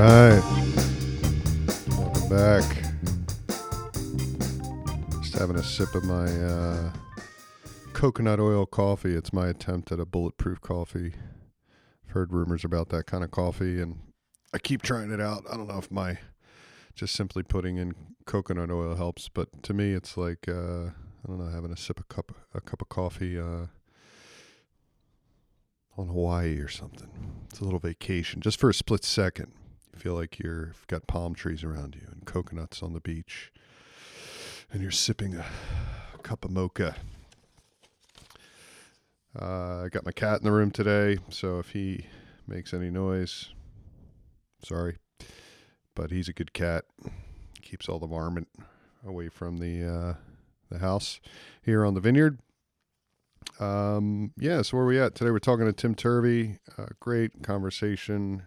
right. Welcome back. Just having a sip of my coconut oil coffee. It's my attempt at a bulletproof coffee. I've heard rumors about that kind of coffee, and I keep trying it out. I don't know if my just simply putting in coconut oil helps, but to me it's like I don't know, having a cup of coffee on Hawaii or something. It's a little vacation, just for a split second. You feel like you've got palm trees around you and coconuts on the beach, and you're sipping a cup of mocha. I got my cat in the room today, so if he makes any noise, sorry. But he's a good cat. Keeps all the varmint away from the house here on the vineyard. So where are we at? Today we're talking to Tim Turvey. Great conversation.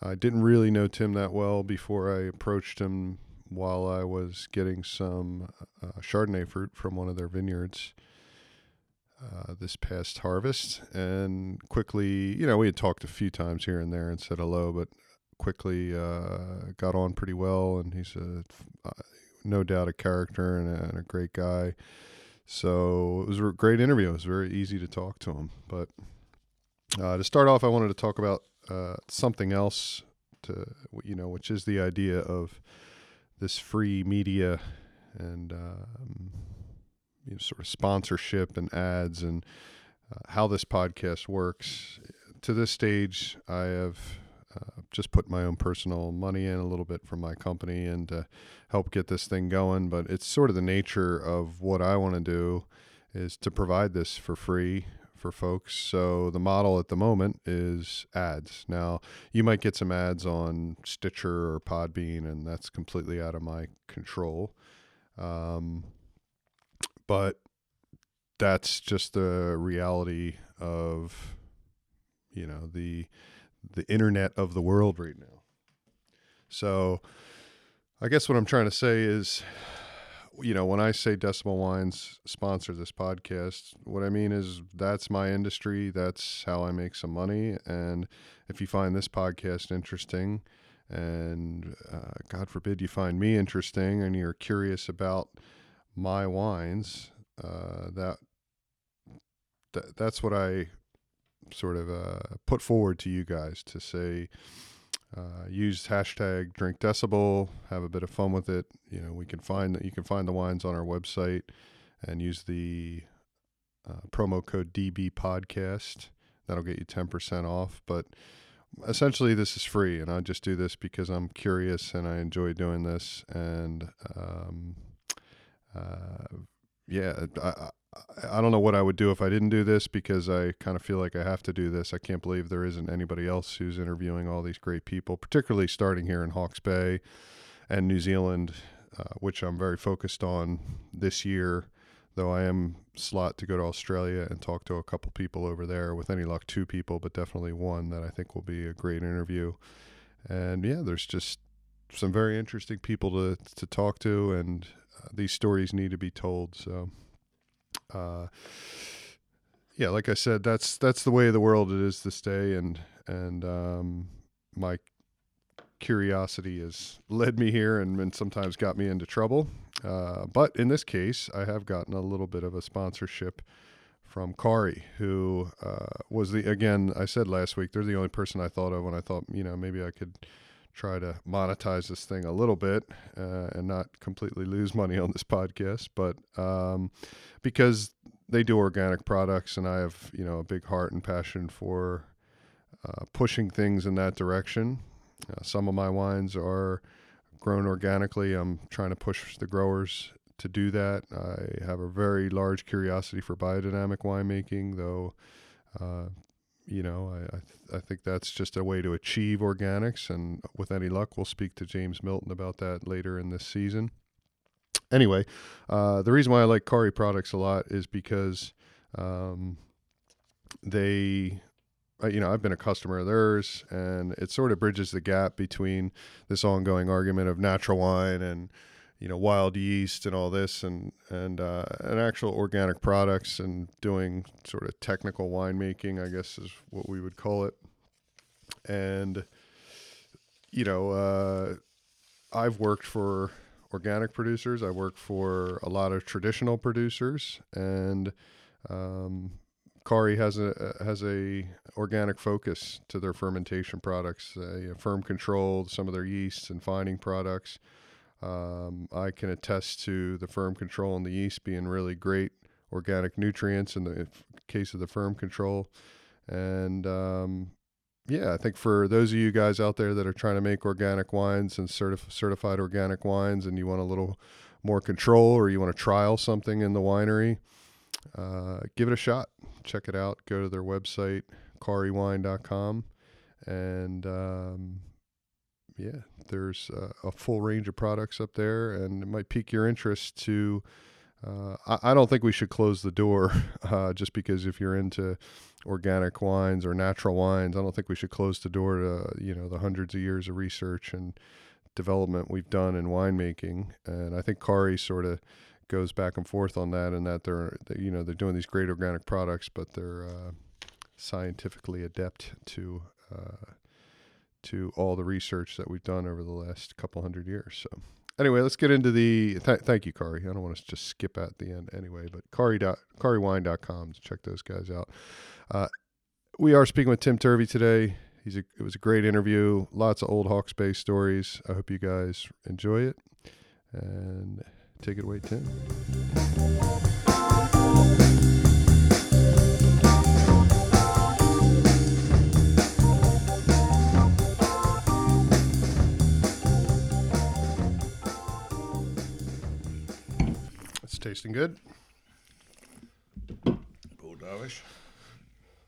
I didn't really know Tim that well before I approached him while I was getting some Chardonnay fruit from one of their vineyards this past harvest. And quickly, we had talked a few times here and there and said hello, but quickly got on pretty well, and he's no doubt a character and a great guy. So it was a great interview. It was very easy to talk to him. But to start off, I wanted to talk about something else, which is the idea of this free media and sort of sponsorship and ads, and how this podcast works. To this stage, I have just put my own personal money in, a little bit from my company, and help get this thing going. But it's sort of the nature of what I want to do is to provide this for free for folks. So the model at the moment is ads. Now, you might get some ads on Stitcher or Podbean, and that's completely out of my control. But that's just the reality of, the internet of the world right now. So I guess what I'm trying to say is, when I say Decibel Wines sponsor this podcast, what I mean is that's my industry. That's how I make some money. And if you find this podcast interesting, and God forbid you find me interesting, and you're curious about my wines, that's what I sort of put forward to you guys, to say use hashtag Drink Decibel, have a bit of fun with it. You can find the wines on our website, and use the promo code DB podcast. That'll get you 10% off. But essentially this is free, and I just do this because I'm curious and I enjoy doing this. And I don't know what I would do if I didn't do this, because I kind of feel like I have to do this. I can't believe there isn't anybody else who's interviewing all these great people, particularly starting here in Hawke's Bay and New Zealand, which I'm very focused on this year, though I am slot to go to Australia and talk to a couple people over there. With any luck, two people, but definitely one that I think will be a great interview. And there's just some very interesting people to talk to, and these stories need to be told. So like I said, that's the way of the world it is this day, and my curiosity has led me here and sometimes got me into trouble. But in this case, I have gotten a little bit of a sponsorship from Kari, who was I said last week, they're the only person I thought of when I thought, maybe I could try to monetize this thing a little bit and not completely lose money on this podcast, but because they do organic products, and I have a big heart and passion for pushing things in that direction. Some of my wines are grown organically. I'm trying to push the growers to do that. I have a very large curiosity for biodynamic winemaking, though I think that's just a way to achieve organics, and with any luck, we'll speak to James Milton about that later in this season. Anyway, the reason why I like Kari products a lot is because they, I've been a customer of theirs, and it sort of bridges the gap between this ongoing argument of natural wine and wild yeast and all this, and actual organic products, and doing sort of technical winemaking, I guess is what we would call it. And you know, I've worked for organic producers. I work for a lot of traditional producers, and Kari has a organic focus to their fermentation products, firm control, some of their yeasts and fining products. I can attest to the firm control and the yeast being really great organic nutrients in the case of the firm control. And I think for those of you guys out there that are trying to make organic wines and certified organic wines, and you want a little more control, or you want to trial something in the winery, give it a shot. Check it out. Go to their website, CarriWine.com, and there's a full range of products up there, and it might pique your interest to I don't think we should close the door just because if you're into organic wines or natural wines, I don't think we should close the door to, you know, the hundreds of years of research and development we've done in winemaking. And I think Kari sort of goes back and forth on that, and that they're doing these great organic products, but they're scientifically adept to all the research that we've done over the last couple hundred years. So anyway, let's get into the thank you, Kari. I don't want to just skip at the end anyway, but CarriWine.com to check those guys out. We are speaking with Tim Turvey today. It was a great interview. Lots of Old Hawks Bay stories. I hope you guys enjoy it, and take it away, Tim. It's tasting good. Old Irish.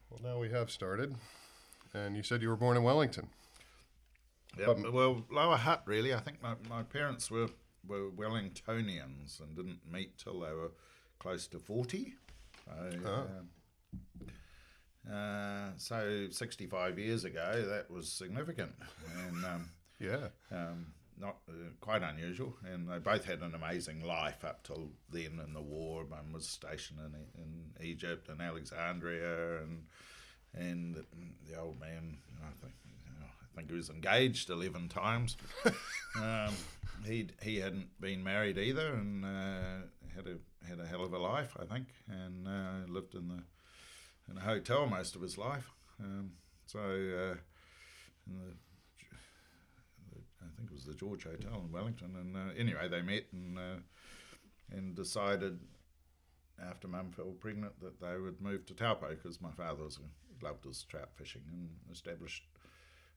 Well, now we have started. And you said you were born in Wellington. Yeah, well, Lower Hutt, really. I think my parents were Wellingtonians and didn't meet till they were close to 40. So 65 years ago, that was significant, and not quite unusual. And they both had an amazing life up till then in the war. Mum was stationed in Egypt and Alexandria, and the old man, I think he was engaged 11 times. He hadn't been married either, and had a hell of a life, I think, and lived in a hotel most of his life. I think it was the George Hotel in Wellington. And anyway, they met and decided after Mum fell pregnant that they would move to Taupo, because my father loved his trout fishing, and established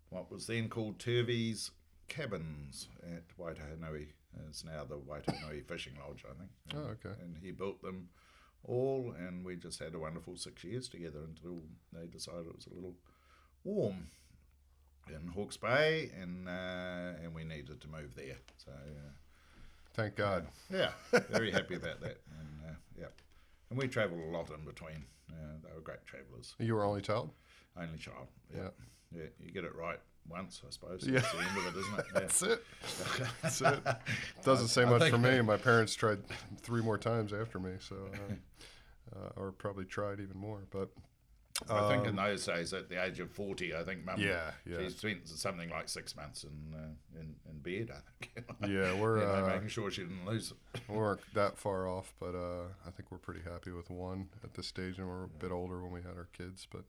what was then called Turvey's Cabins at Waitahanui. It's now the Waitahanui Fishing Lodge, I think. Oh, okay. And he built them all, and we just had a wonderful 6 years together until they decided it was a little warm in Hawke's Bay, and we needed to move there. So thank God. Very happy about that. And and we travelled a lot in between. They were great travellers. You were only child? Only child. Yeah, you get it right once, I suppose. Yeah. That's the end of it, isn't it? Yeah. That's it. Doesn't say much for me. My parents tried 3 more times after me, so or probably tried even more. But I think in those days, at the age of 40, I think Mum, she spent something like 6 months in bed, I think. We're making sure she didn't lose it. We weren't that far off, but I think we're pretty happy with one at this stage, and we're a bit older when we had our kids, but.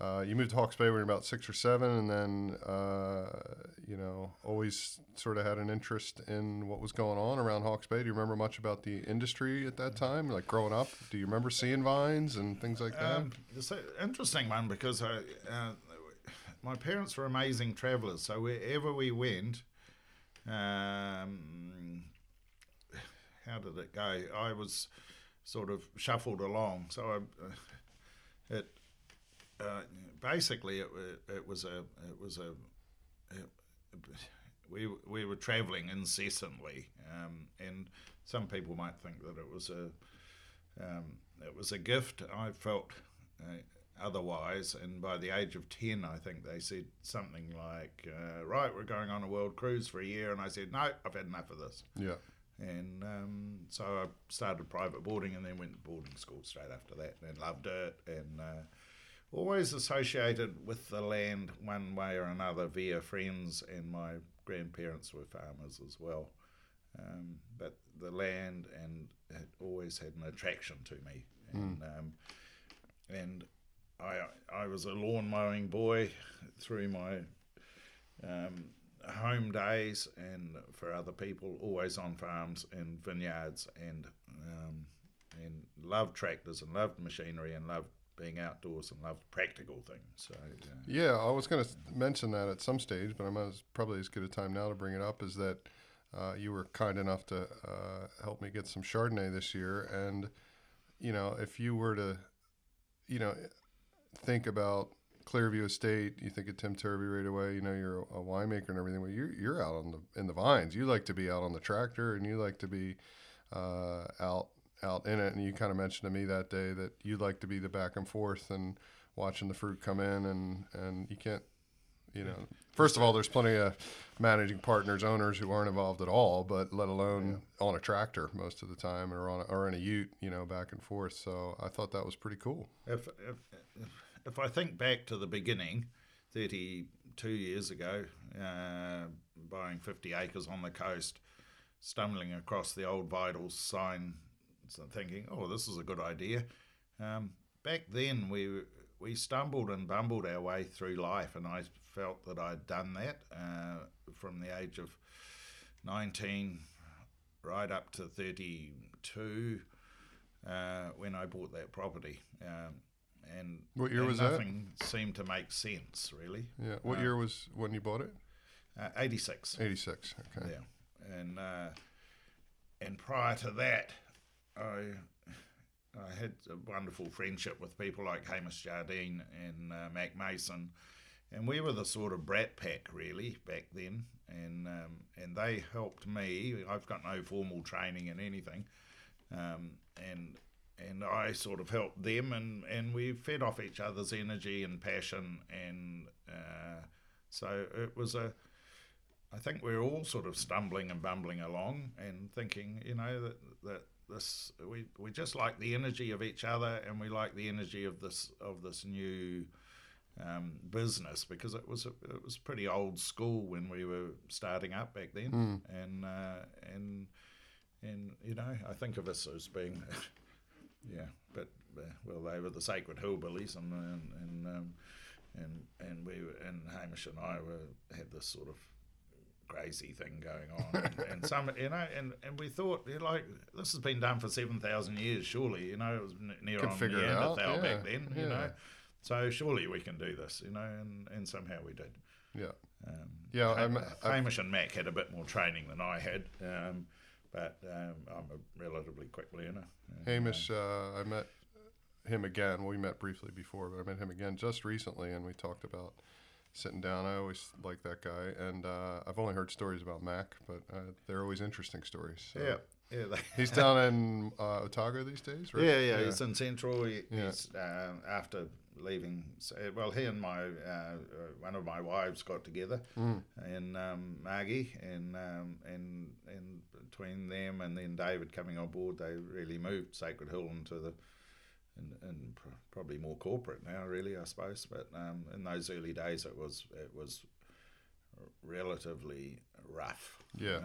So you moved to Hawke's Bay when you were about 6 or 7, and then, always sort of had an interest in what was going on around Hawke's Bay. Do you remember much about the industry at that time, like growing up? Do you remember seeing vines and things like that? It's an interesting one, because my parents were amazing travelers, so wherever we went, how did it go? I was sort of shuffled along, so we were travelling incessantly, and some people might think that it was a gift. I felt otherwise, and by the age of 10, I think they said something like, "Right, we're going on a world cruise for a year," and I said, "No, I've had enough of this." Yeah. And so I started private boarding, and then went to boarding school straight after that, and loved it, and always associated with the land one way or another via friends, and my grandparents were farmers as well. But the land and it always had an attraction to me. And I was a lawn mowing boy through my home days, and for other people, always on farms and vineyards, and loved tractors and loved machinery and loved being outdoors and loved practical things. So yeah, I was going to mention that at some stage, but I'm probably as good a time now to bring it up, is that you were kind enough to help me get some Chardonnay this year. And, you know, if you were to, you know, think about Clearview Estate, you think of Tim Turvey right away. You know, you're a winemaker and everything, but you're out on in the vines. You like to be out on the tractor, and you like to be out in it. And you kind of mentioned to me that day that you like to be the back and forth and watching the fruit come in, and you can't, you know. First of all, there's plenty of managing partners, owners who aren't involved at all, but let alone on a tractor most of the time, or in a ute, you know, back and forth. So I thought that was pretty cool. If I think back to the beginning, 32 years ago, buying 50 acres on the coast, stumbling across the old Vidal sign, thinking, oh, this is a good idea. Back then, we stumbled and bumbled our way through life, and I felt that I'd done that from the age of 19 right up to 32 when I bought that property. And what year was that? Nothing seemed to make sense, really. Yeah. What year was when you bought it? 86. 86. Okay. Yeah. And prior to that, I had a wonderful friendship with people like Hamish Jardine and Mac Mason, and we were the sort of brat pack really back then. And they helped me. I've got no formal training in anything, and I sort of helped them, and we fed off each other's energy and passion, and so it was I think we were all sort of stumbling and bumbling along and thinking, you know, that this we just like the energy of each other, and we like the energy of this new business, because it was pretty old school when we were starting up back then, and you know, I think of us as being. Yeah, but well, they were the Sacred Hill Billies, and we were, and Hamish and I had this sort of crazy thing going on, and some, you know, and we thought, you know, like, this has been done for 7,000 years, surely, you know, it was near on Neanderthal back then, you know, so surely we can do this, you know, and somehow we did. Yeah, Hamish and Mac had a bit more training than I had. But I'm a relatively quick learner. Hamish, I met him again. We met briefly before, but I met him again just recently, and we talked about sitting down. I always like that guy, and I've only heard stories about Mac, but they're always interesting stories. So. Yeah. He's down in Otago these days, right? Yeah. He's in Central. He's after leaving. Well, he and my one of my wives got together, and Margie, and between them and then David coming on board, they really moved Sacred Hill into the, and probably more corporate now, really, I suppose. But in those early days, it was relatively rough. Yeah.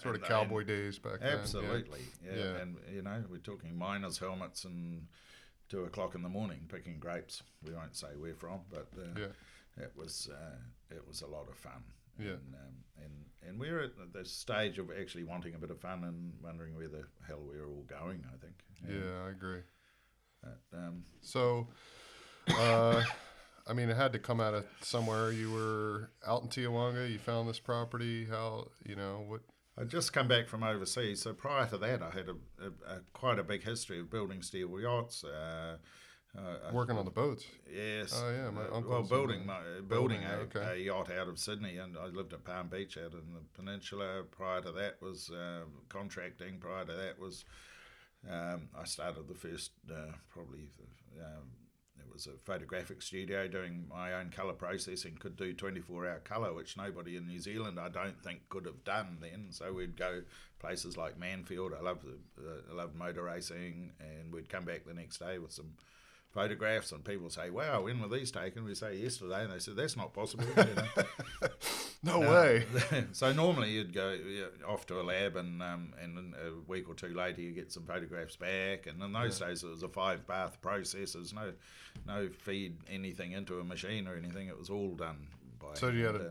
Sort of cowboy days back then. Absolutely. Yeah. And, you know, we're talking miners' helmets and 2 o'clock in the morning picking grapes. We won't say where from, but it was a lot of fun. Yeah. And we were at the stage of actually wanting a bit of fun and wondering where the hell we were all going, I think. Yeah, I agree. But, I mean, it had to come out of somewhere. You were out in Te Awanga. You found this property. How, you know, what? I'd just come back from overseas. So prior to that, I had a quite a big history of building steel yachts. Working on the boats. Yes. Oh yeah, my uncle. Well, building a yacht out of Sydney, and I lived at Palm Beach out in the peninsula. Prior to that was contracting. Prior to that was I started the first It was a photographic studio doing my own colour processing, could do 24-hour colour, which nobody in New Zealand, I don't think, could have done then. So we'd go places like Manfield. I loved motor racing, and we'd come back the next day with some photographs, and people say, "Wow, when were these taken?" We say, "Yesterday," and they said, "That's not possible." You know? No way. So normally you'd go off to a lab, and a week or two later you get some photographs back. And in those days it was a 5-bath process. There's no feed anything into a machine or anything. It was all done by. So you had a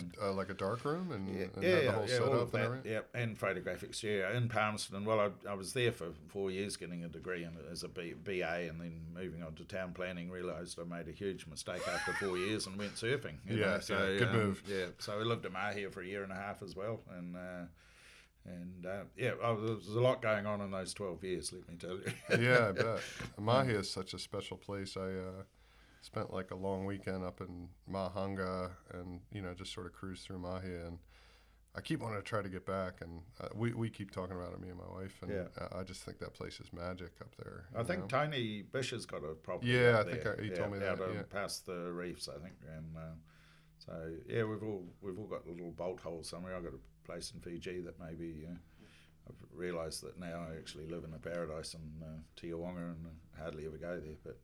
dark room and the whole setup and everything. Yep, and photographic studio in Palmerston. Well, I was there for 4 years, getting a degree as a BA, and then moving on to town planning. Realised I made a huge mistake after 4 years and went surfing. Good move. Yeah, so we lived at Mahia for 1.5 years as well, and there was a lot going on in those 12 years. Let me tell you. Yeah, I bet. Mahia is such a special place. I spent like a long weekend up in Mahanga, and just sort of cruised through Mahia, and I keep wanting to try to get back, and we keep talking about it, me and my wife, and I just think that place is magic up there. I think Tony Bish has got a property he told me that. Out past the reefs, I think, and so we've all got little bolt holes somewhere. I've got a place in Fiji that maybe. I've realised that now I actually live in a paradise in Te Awanga, and I hardly ever go there. But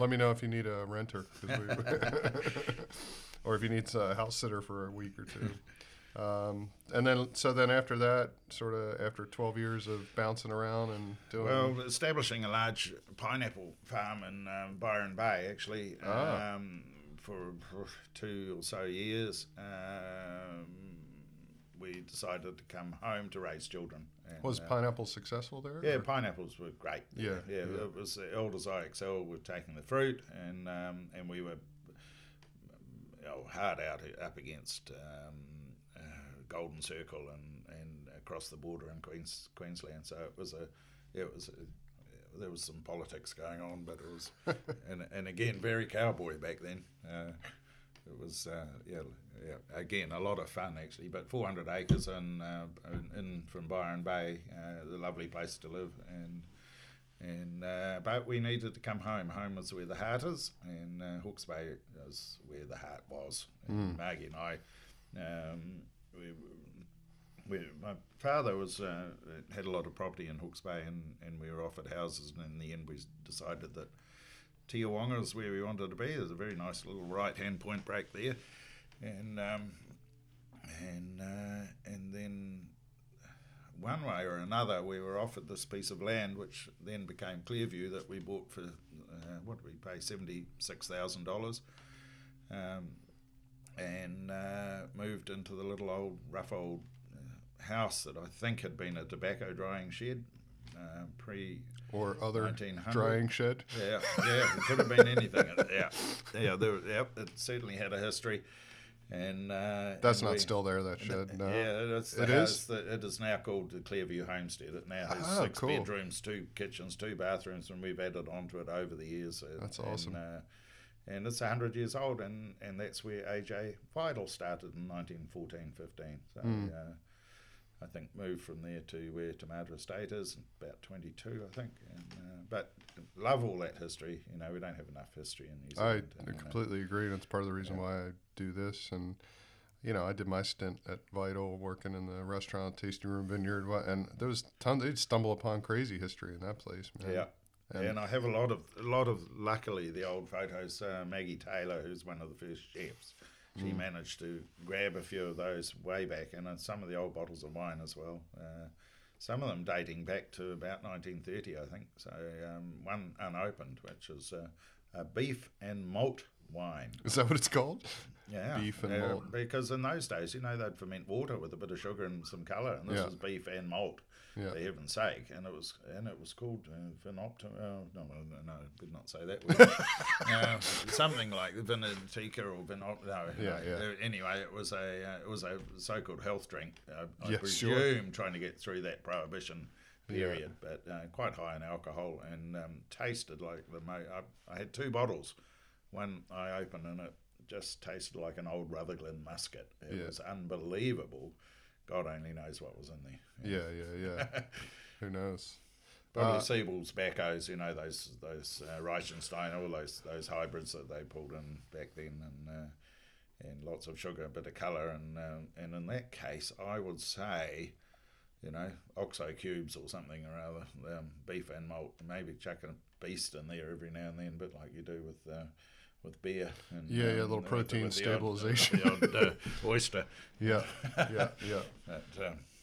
let me know if you need a renter, or if you need a house sitter for a week or two. And then after that, sort of after 12 years of bouncing around and doing establishing a large pineapple farm in Byron Bay, actually, for 2 or so years. We decided to come home to raise children. And, was pineapple successful there? Yeah, pineapples were great. Yeah. It was the elders I excel with taking the fruit, and we were hard out up against Golden Circle and across the border in Queensland. So there was some politics going on, but it was and again very cowboy back then. It was again a lot of fun actually, but 400 acres in from Byron Bay, a lovely place to live, and but we needed to come home. Home was where the heart is, and Hawke's Bay is where the heart was. And Maggie and I, my father was had a lot of property in Hawke's Bay, and we were offered houses, and in the end we decided that Te Awanga is where we wanted to be. There's a very nice little right-hand point break there, and then one way or another, we were offered this piece of land, which then became Clearview, that we bought for what did we pay, $76,000, and moved into the little rough old house that I think had been a tobacco drying shed, pre. Or other drying shed. Yeah, it could have been anything. It certainly had a history, and that's not still there. That shed, no. Yeah, that's the house. It is now called the Clearview Homestead. It now has 6 bedrooms, 2 kitchens, 2 bathrooms, and we've added onto it over the years. That's awesome. And it's 100 years old, and that's where AJ Vidal started in 1914-15. So. I think moved from there to where Te Awanga Estate is, about 22, I think. But love all that history. We don't have enough history in New Zealand. I completely agree, and it's part of the reason why I do this. And I did my stint at Vidal, working in the restaurant, tasting room, vineyard, and there was tons. They'd stumble upon crazy history in that place, man. Yeah. And I have a lot of luckily the old photos. Maggie Taylor, who's one of the first chefs. She managed to grab a few of those way back, and some of the old bottles of wine as well. Some of them dating back to about 1930, I think. So one unopened, which is a beef and malt wine. Is that what it's called? Yeah. Beef and malt. Because in those days, they'd ferment water with a bit of sugar and some colour, and this was beef and malt, for heaven's sake. And it was called no, did not say that word. Something like Vinotica or Vinopta. Anyway, it was a so-called health drink, I presume, trying to get through that prohibition period, but quite high in alcohol, and tasted like I had 2 bottles. One I opened and it just tasted like an old Rutherglen musket. It was unbelievable. God only knows what was in there. Yeah. Who knows? Probably Siegel's backos, you know, those Reichenstein, all those hybrids that they pulled in back then, and lots of sugar, a bit of colour, and in that case, I would say, you know, Oxo cubes or something or other, beef and malt, maybe chucking a beast in there every now and then, a bit like you do with beer. And, a little protein stabilisation. The odd oyster. Yeah. But,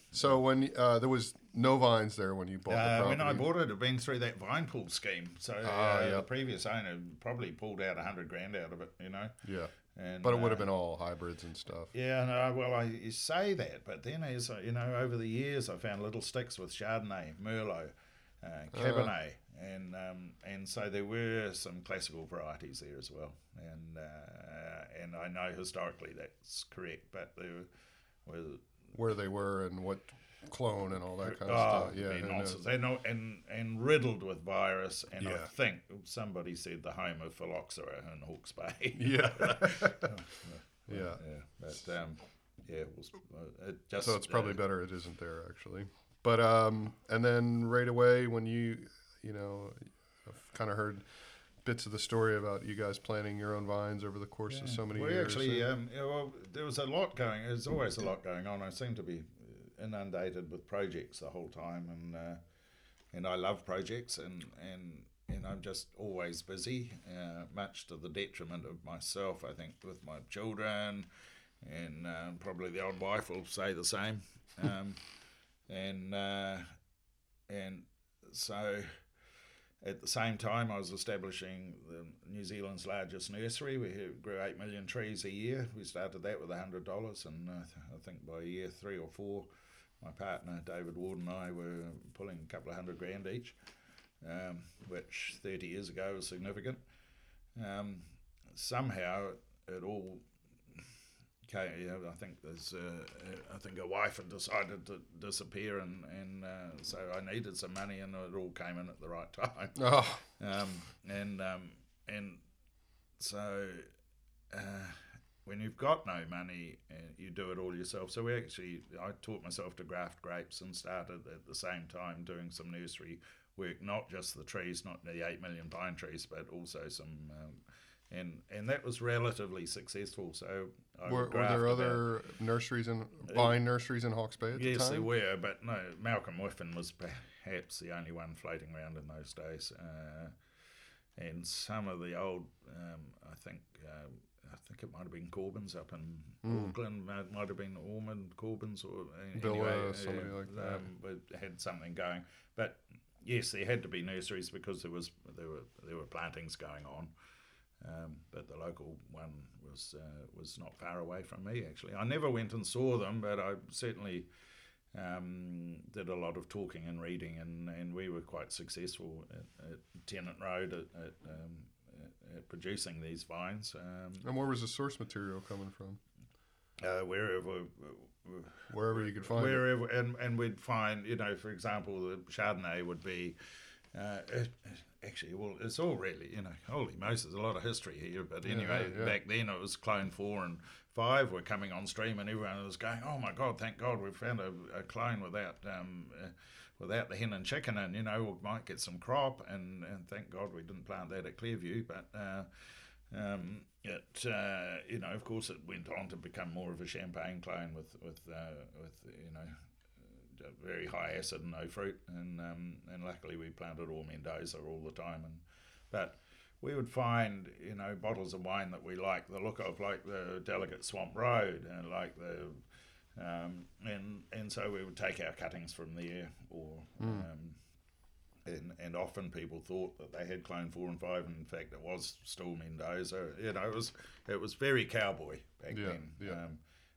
so when there was no vines there when you bought the property? When I bought it, it had been through that vine pool scheme. So the previous owner probably pulled out $100,000 out of it, you know. Yeah. And, but it would have been all hybrids and stuff. Yeah, no, well, you say that, but then as you know, over the years, I found little sticks with Chardonnay, Merlot, Cabernet, and so there were some classical varieties there as well. And I know historically that's correct, but there were where they were and what clone and all that kind of stuff. Yeah, nonsense. And riddled with virus. And I think somebody said the home of phylloxera in Hawke's Bay. But it just. So it's probably better it isn't there actually. But and then right away when you know, I've kind of heard bits of the story about you guys planting your own vines over the course of so many years. Actually, there was a lot going. There's always a lot going on. I seem to be inundated with projects the whole time, and I love projects, and I'm just always busy, much to the detriment of myself, I think, with my children, and probably the old wife will say the same, and so at the same time I was establishing New Zealand's largest nursery. We grew 8 million trees a year. We started that with $100, and I think by year 3 or 4 my partner, David Ward, and I were pulling a couple of $100,000 each, which 30 years ago was significant. Somehow it all came, I think a wife had decided to disappear, and so I needed some money, and it all came in at the right time. And so when you've got no money, you do it all yourself. So I taught myself to graft grapes and started at the same time doing some nursery work, not just the trees, not the 8 million pine trees, but also some, and that was relatively successful. So were there other nurseries and vine nurseries in Hawke's Bay at the time? Yes, there were, but no, Malcolm Whiffen was perhaps the only one floating around in those days. And some of the old, I think it might have been Corbin's up in Auckland. It might have been Ormond Corbin's or anyway, somebody like that. It had something going, but yes, there had to be nurseries because there were plantings going on. But the local one was not far away from me. Actually, I never went and saw them, but I certainly did a lot of talking and reading, and we were quite successful at Tennant Road at producing these vines. And where was the source material coming from? Wherever you could find it. And we'd find, you know, for example, the Chardonnay would be, it's all really, you know, holy Moses, there's a lot of history here. But anyway, back then it was clone 4 and 5 were coming on stream, and everyone was going, oh my God, thank God we found a clone without the hen and chicken, and, you know, we might get some crop, and thank God we didn't plant that at Clearview, but you know, of course it went on to become more of a champagne clone with you know, very high acid and no fruit, and luckily we planted all Mendoza all the time, but we would find, you know, bottles of wine that we like the look of, like the Delicate Swamp Road, and like the and so we would take our cuttings from there, and often people thought that they had clone 4 and 5, and in fact it was still Mendoza. You know, it was very cowboy back then.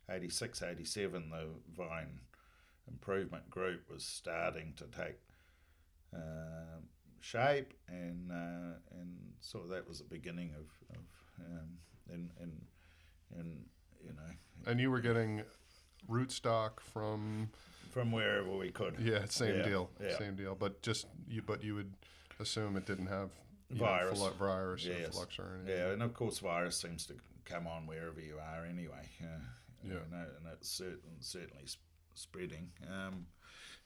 86, 87, the Vine Improvement Group was starting to take shape, and sort of that was the beginning of you know. And you were getting rootstock from wherever we could. Yeah, same deal. But you would assume it didn't have virus, or flux or anything. Yeah, and of course, virus seems to come on wherever you are anyway. You know, and it's certainly spreading.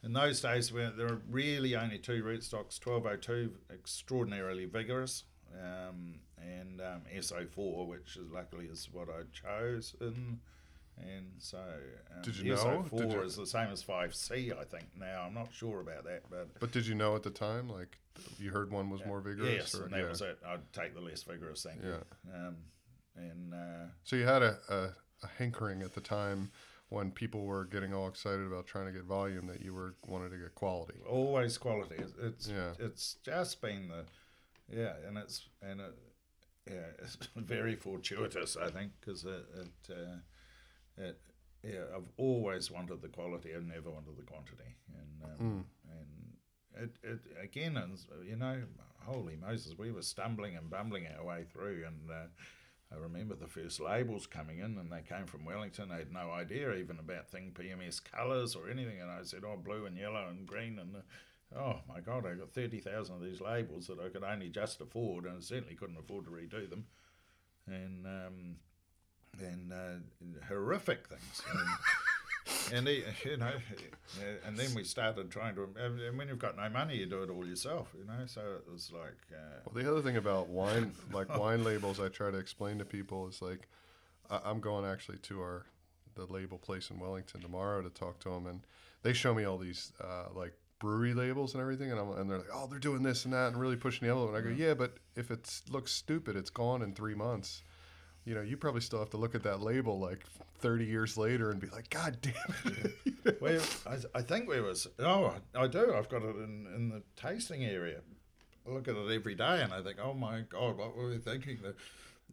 In those days, there were really only two rootstocks, 1202, extraordinarily vigorous, and SO4, which is luckily is what I chose in. And so did you SO4 is the same as 5C, I think, now. I'm not sure about that. But did you know at the time, like, you heard one was more vigorous? Yes, or, and that was it. I'd take the less vigorous thing. Yeah. So you had a hankering at the time when people were getting all excited about trying to get volume that you were wanted to get quality. Always quality. It's just been it's very fortuitous, I think, because I've always wanted the quality. I've never wanted the quantity, and it again, and you know, holy Moses, we were stumbling and bumbling our way through, and I remember the first labels coming in, and they came from Wellington. I had no idea even about PMS colours or anything, and I said, blue and yellow and green, and oh my God, I got 30,000 of these labels that I could only just afford, and I certainly couldn't afford to redo them, and horrific things. And then we started trying to, and when you've got no money, you do it all yourself, you know, so it was like... Well, the other thing about wine, like wine labels I try to explain to people is like, I'm going actually to the label place in Wellington tomorrow to talk to them, and they show me all these, like, brewery labels and everything, and they're like, oh, they're doing this and that and really pushing the envelope, and I go, yeah, but if it looks stupid, it's gone in 3 months. You know, you probably still have to look at that label like 30 years later and be like, God damn it. You know? Well, I think we was... Oh, I do. I've got it in the tasting area. I look at it every day and I think, oh, my God, what were we thinking?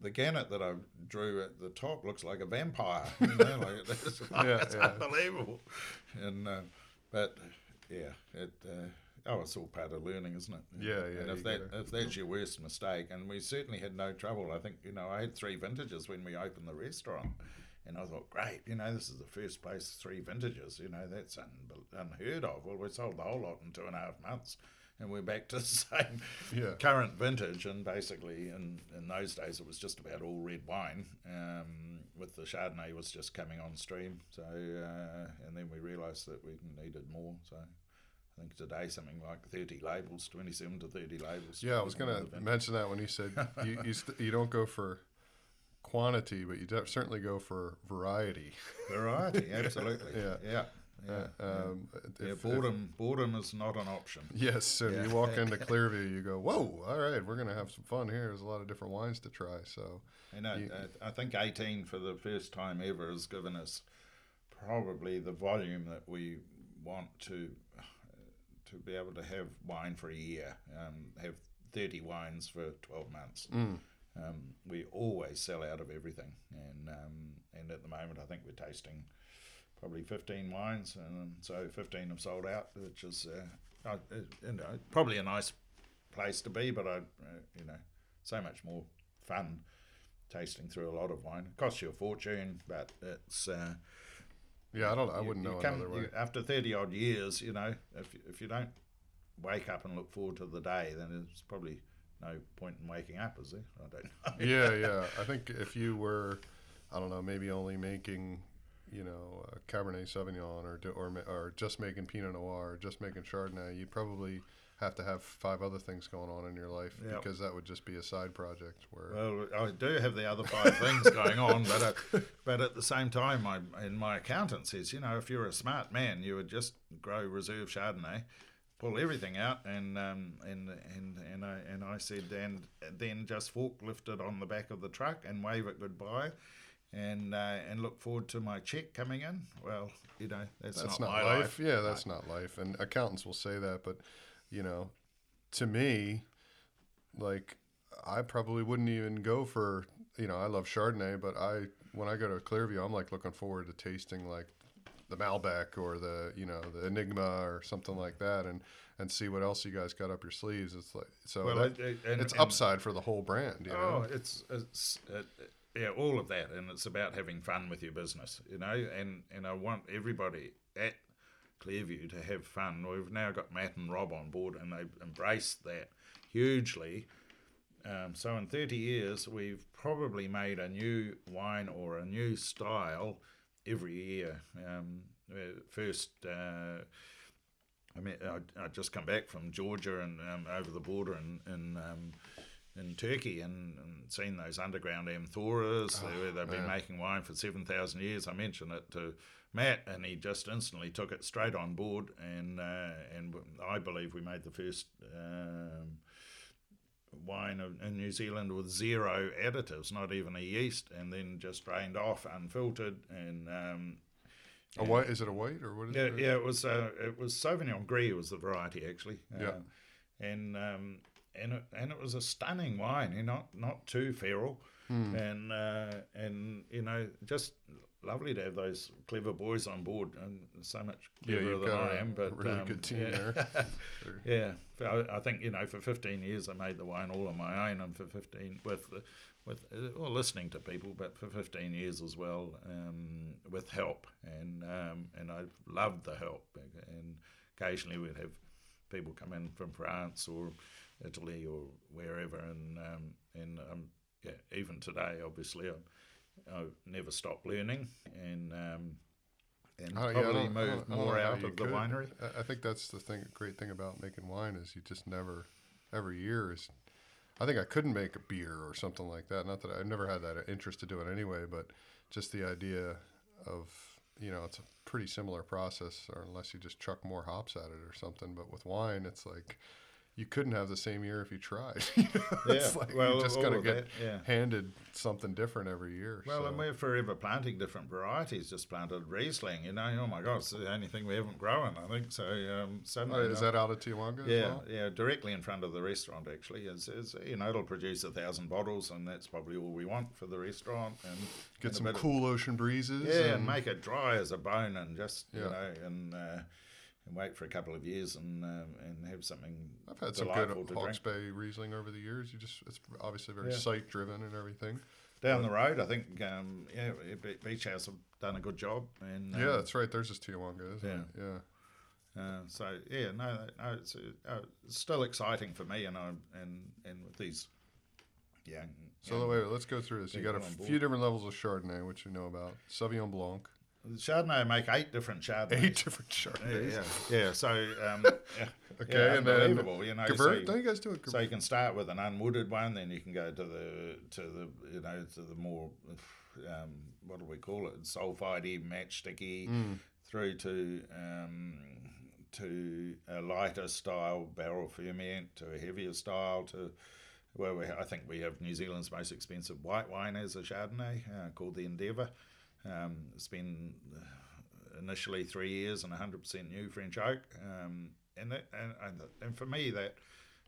The gannet that I drew at the top looks like a vampire. You know, like it's unbelievable. And, it's all part of learning, isn't it? Yeah. And if that's your worst mistake, and we certainly had no trouble. I think, you know, I had 3 vintages when we opened the restaurant, and I thought, great, you know, this is the first place 3 vintages. You know, that's unheard of. Well, we sold the whole lot in 2.5 months, and we're back to the same current vintage. And basically, in those days, it was just about all red wine. With the Chardonnay was just coming on stream. So, and then we realised that we needed more. So. I think today something like 30 labels, 27 to 30 labels. Yeah, I was going to mention that when you said you don't go for quantity, but you certainly go for variety. Variety, absolutely. Boredom is not an option. Yes, you walk into Clearview, you go, whoa, all right, we're going to have some fun here. There's a lot of different wines to try. So, you know, I think 18 for the first time ever has given us probably the volume that we want to be able to have wine for a year, have 30 wines for 12 months. We always sell out of everything, and at the moment I think we're tasting probably 15 wines, and so 15 have sold out, which is probably a nice place to be, but so much more fun tasting through a lot of wine. It costs you a fortune, but it's... I wouldn't know another way. After 30-odd years, you know, if you don't wake up and look forward to the day, then there's probably no point in waking up, is there? I don't know. I think if you were, I don't know, maybe only making, you know, Cabernet Sauvignon or just making Pinot Noir or just making Chardonnay, you probably have to have 5 other things going on in your life, because that would just be a side project. I do have the other 5 things going on, but at the same time, my accountant says, you know, if you're a smart man, you would just grow reserve Chardonnay, pull everything out, and I said, then just forklift it on the back of the truck and wave it goodbye, and look forward to my check coming in. Well, you know, that's not my life. Yeah, that's not life, and accountants will say that, but. You know, to me, like, I probably wouldn't even go for, you know, I love Chardonnay, but when I go to Clearview, I'm like looking forward to tasting like the Malbec or the, you know, the Enigma or something like that, and see what else you guys got up your sleeves. It's like, so well, it's upside for the whole brand. You know? It's all of that. And it's about having fun with your business, you know, and I want everybody at Clearview to have fun. We've now got Matt and Rob on board, and they've embraced that hugely. So in 30 years, we've probably made a new wine or a new style every year. I'd just come back from Georgia and over the border in Turkey and seen those underground amphoras. They've been making wine for 7,000 years. I mentioned it to Matt, and he just instantly took it straight on board. And I believe we made the first wine in New Zealand with zero additives, not even a yeast, and then just drained off, unfiltered, and. A white? Is it a white or what is it? Yeah, it was Sauvignon Gris was the variety actually. And it was a stunning wine. You know, not too feral, and you know, just lovely to have those clever boys on board, and so much cleverer than I am. But really good team there. I think for 15 years I made the wine all on my own, and for 15 with listening to people, but for 15 years as well, with help, and I loved the help. And occasionally we'd have people come in from France or Italy or wherever, and even today, obviously, I've never stopped learning, and probably moved more out of the winery. I think that's the thing. Great thing about making wine is you just never, every year is. I think I couldn't make a beer or something like that. Not that I've never had that interest to do it anyway, but just the idea of, it's a pretty similar process, or unless you just chuck more hops at it or something. But with wine, it's like you couldn't have the same year if you tried. It's like you're just going to get handed something different every year. Well, and we're forever planting different varieties. Just planted Riesling, Oh, my God, it's the only thing we haven't grown, I think. So is that out of Te Awanga as well? Yeah, directly in front of the restaurant, actually. It'll produce 1,000 bottles, and that's probably all we want for the restaurant. And get some cool ocean breezes. Yeah, and make it dry as a bone and just, and wait for a couple of years and have something. I've had some good Hawke's Bay Riesling over the years. It's obviously very site driven and everything. Down the road, I think Beach House have done a good job. And that's right. There's this Te Awanga, isn't it? Yeah. It's still exciting for me, and with these. Yeah. Let's go through this. You got a few different levels of Chardonnay, which we know about. Sauvignon Blanc. Chardonnay make 8 different Chardonnays. 8 different Chardonnays. Yeah. So, unbelievable. Don't you guys do it? So you can start with an unwooded one, then you can go to the more, what do we call it? Sulfidey, matchsticky, through to a lighter style barrel ferment, to a heavier style, to. Well, I think we have New Zealand's most expensive white wine as a Chardonnay, called the Endeavour. It's been initially 3 years and 100% new French oak, and for me that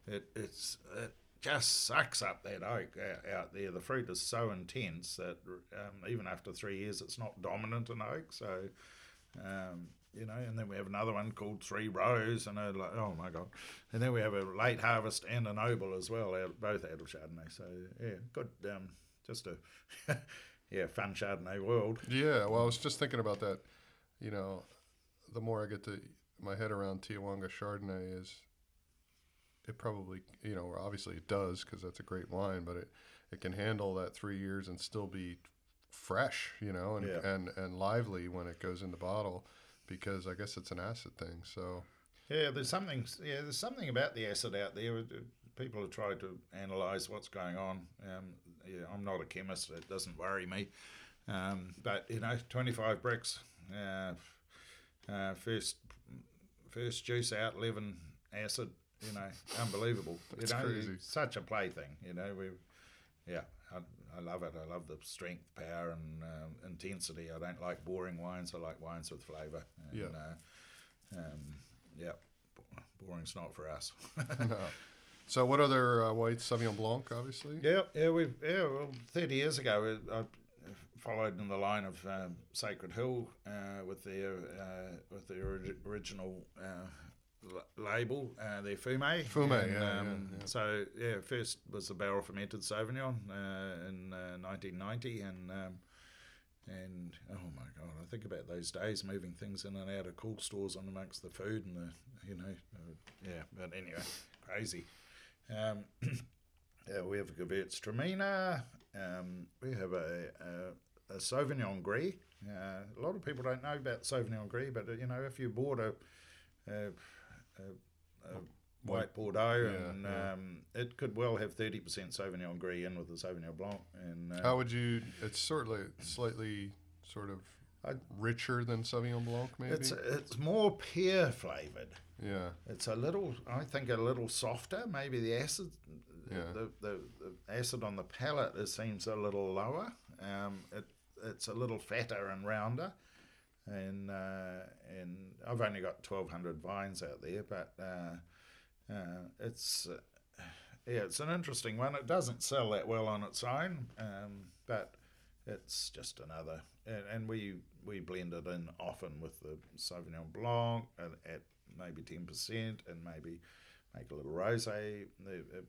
it just sucks up that oak out there. The fruit is so intense that even after 3 years, it's not dominant in oak. So and then we have another one called Three Rows, and they're like, oh my God! And then we have a late harvest and an Noble as well, both out of Chardonnay. So good, just a. Yeah, fun Chardonnay world. Yeah, well, I was just thinking about that. The more I get to my head around Te Awanga Chardonnay is, it probably, obviously it does because that's a great wine, but it can handle that 3 years and still be fresh, and lively when it goes in the bottle, because I guess it's an acid thing. So there's something about the acid out there. People have tried to analyse what's going on. I'm not a chemist. It doesn't worry me. But, 25 bricks, first juice out, 11 acid, unbelievable. It's crazy. Such a plaything, I love it. I love the strength, power and intensity. I don't like boring wines. I like wines with flavour. And, boring's not for us. No. So what other whites? Sauvignon Blanc, obviously. Well, 30 years ago, I followed in the line of Sacred Hill with their original label, their Fumé. So first was the barrel fermented Sauvignon in 1990, and oh my God, I think about those days moving things in and out of cool stores on amongst the food and the But anyway, crazy. We have a Gewürz Traminer, we have a Sauvignon Gris, A lot of people don't know about Sauvignon Gris, but you know, if you bought a white Bordeaux, it could well have 30% Sauvignon Gris in with the Sauvignon Blanc. And how would you? It's certainly slightly sort of richer than Sauvignon Blanc, maybe. It's more pear flavored. Yeah, it's a little. I think a little softer. Maybe the acid. Yeah. The acid on the palate, it seems a little lower. It's a little fatter and rounder, and I've only got 1,200 vines out there, but it's an interesting one. It doesn't sell that well on its own, but it's just another. And we blend it in often with the Sauvignon Blanc at maybe 10%, and maybe make a little rosé,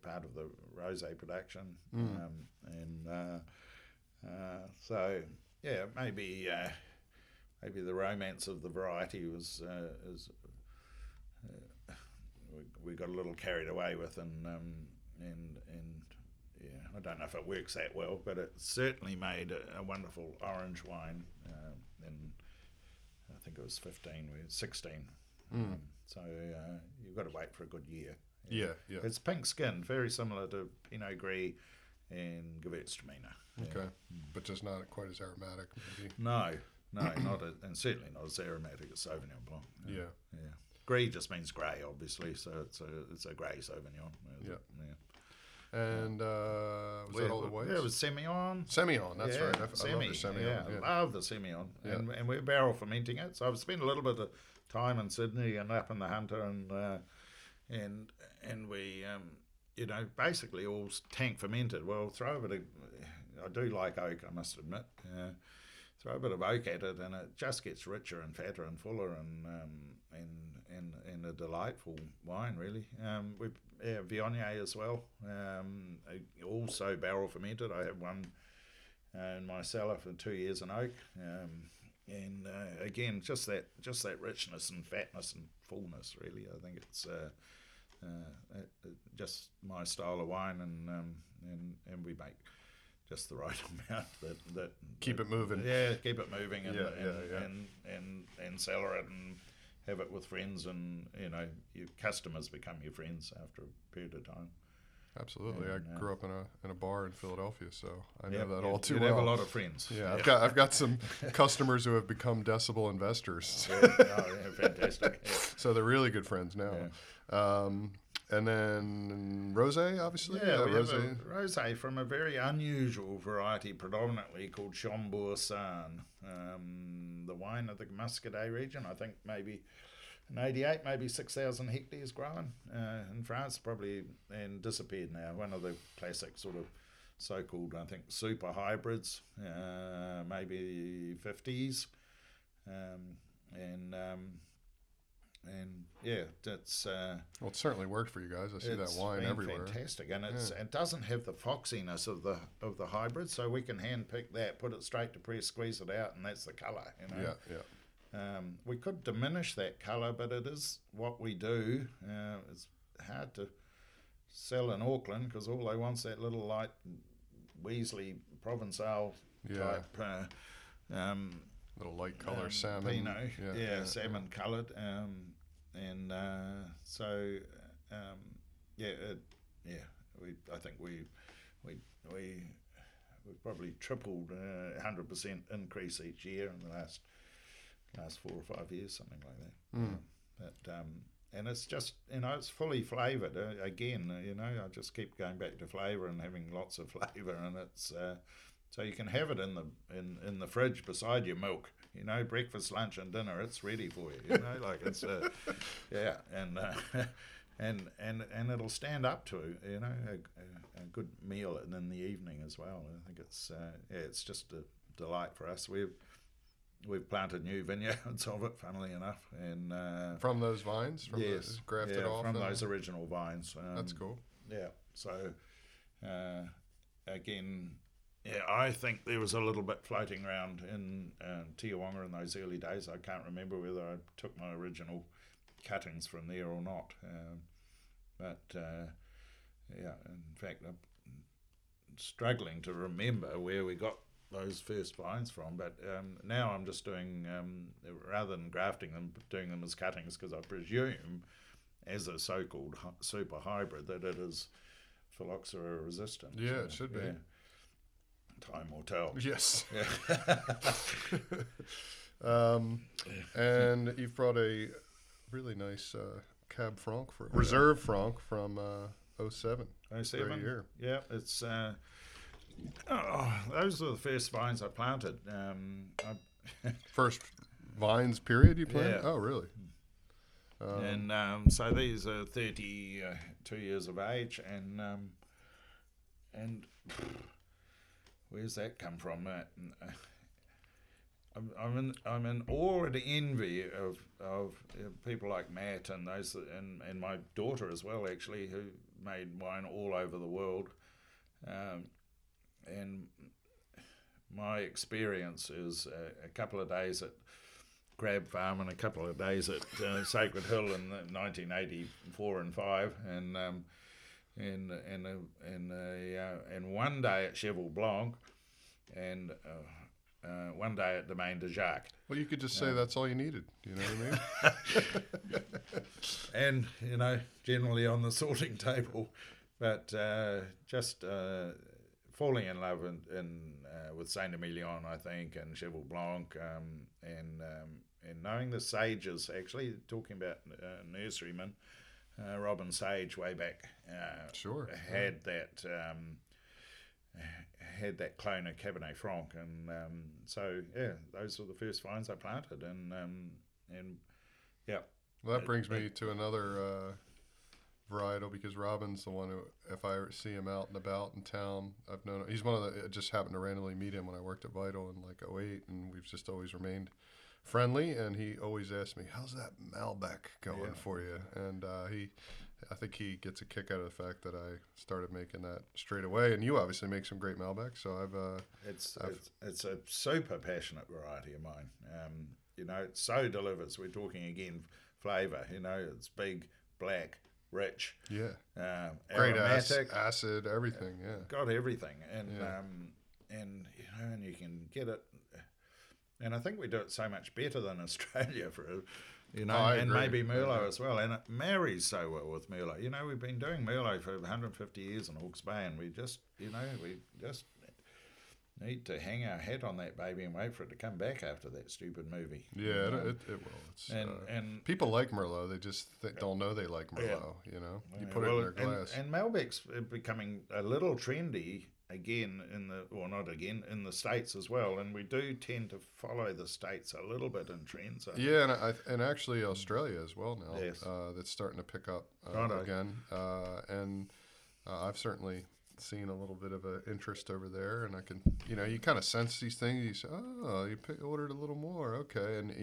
part of the rosé production, so yeah, maybe the romance of the variety was we got a little carried away with, and yeah, I don't know if it works that well, but it certainly made a wonderful orange wine, and I think it was 16. So you've got to wait for a good year. Yeah. It's pink skin, very similar to Pinot Gris and Gewürztraminer. Okay, but just not quite as aromatic, maybe. No, and certainly not as aromatic as Sauvignon Blanc. Yeah. Gris just means grey, obviously, so it's a grey Sauvignon. Yeah. And was that all the whites? Yeah, it was Semillon. Semillon, that's right. I love the Semillon. I love the Semillon. Yeah. And we're barrel fermenting it, so I've spent a little bit of time in Sydney and up in the Hunter, and we basically all tank fermented. Well, I do like oak, I must admit. Throw a bit of oak at it, and it just gets richer and fatter and fuller, and a delightful wine, really. Viognier as well. Also barrel fermented. I have one in my cellar for 2 years in oak. And again, just that richness and fatness and fullness, really. I think it's just my style of wine, and we make just the right amount that keep it moving. Yeah, keep it moving, and cellar it and have it with friends, and your customers become your friends after a period of time. Absolutely. And, I grew up in a bar in Philadelphia, so I know that all too well. You have a lot of friends. Yeah. I've got some customers who have become Decibel investors. Fantastic. Yeah. So they're really good friends now. Yeah. And then rosé, obviously. Yeah, we have a rosé from a very unusual variety, predominantly called Chambourcin, the wine of the Muscadet region. I think maybe. In 1988, maybe 6,000 hectares growing in France, probably, and disappeared now. One of the classic sort of so-called, I think, super hybrids, maybe 50s, and yeah, that's well, it certainly worked for you guys. I see that wine everywhere. Fantastic, and it doesn't have the foxiness of the hybrid, so we can hand pick that, put it straight to press, squeeze it out, and that's the colour. Yeah. We could diminish that colour, but it is what we do. It's hard to sell in Auckland because all they want is that little light Weasley Provençal type little light colour salmon Pinot, salmon coloured, I think we probably tripled 100% increase each year in the last 4 or 5 years, something like that. But and it's just it's fully flavoured. Again, I just keep going back to flavour and having lots of flavour, and it's so you can have it in the fridge beside your milk. Breakfast, lunch, and dinner. It's ready for you. It's and it'll stand up to a good meal and in the evening as well. I think it's it's just a delight for us. We've planted new vineyards of it, funnily enough, and from those vines, those original vines. That's cool. Yeah. So, again, I think there was a little bit floating around in Te Awanga in those early days. I can't remember whether I took my original cuttings from there or not. In fact, I'm struggling to remember where we got those first vines from, but now I'm just doing, rather than grafting them, doing them as cuttings, because I presume, as a so-called super hybrid, that it is phylloxera resistant. Yeah, it should be. Time will tell. Yes. Yeah. And you've brought a really nice Cab Franc, Reserve Franc from 07. 07? Yeah, it's... those were the first vines I planted. First vines, period, you planted? Yeah. Oh, really? And so these are 32 years of age, and where's that come from? I'm in awe and envy of people like Matt and those, and my daughter as well, actually, who made wine all over the world. And my experience is a couple of days at Crab Farm and a couple of days at Sacred Hill in 1984 and 5, and one day at Cheval Blanc, and one day at Domaine de Jacques. Well, you could just say that's all you needed. You know what I mean? And you know, generally on the sorting table, but just. Falling in love in with Saint Emilion, I think, and Cheval Blanc, and knowing the sages, actually talking about nurserymen, Robin Sage way back, had that clone of Cabernet Franc, and those were the first vines I planted, and yeah. Well, that brings me to another. Varietal, because Robin's the one who, if I see him out and about in town, I've known him. He's one of the, I just happened to randomly meet him when I worked at Vidal in like 08, and we've just always remained friendly, and he always asks me, how's that Malbec going for you? And I think he gets a kick out of the fact that I started making that straight away, and you obviously make some great Malbec, so It's a super passionate variety of mine. It so delivers. We're talking again flavour, it's big, black, rich, great aromatic, acid, everything, got everything, and you can get it, and I think we do it so much better than Australia and maybe Merlot as well, and it marries so well with Merlot. We've been doing Merlot for 150 years in Hawke's Bay, and we just need to hang our hat on that baby and wait for it to come back after that stupid movie. Yeah, it will. It's, and people like Merlot. They just don't know they like Merlot, You put it in their glass. And Malbec's becoming a little trendy again in the States as well. And we do tend to follow the States a little bit in trends. Yeah, and actually Australia as well now. Yes. That's starting to pick up again. And I've certainly... seen a little bit of an interest over there, and I can, you kind of sense these things. You say, ordered a little more, okay, and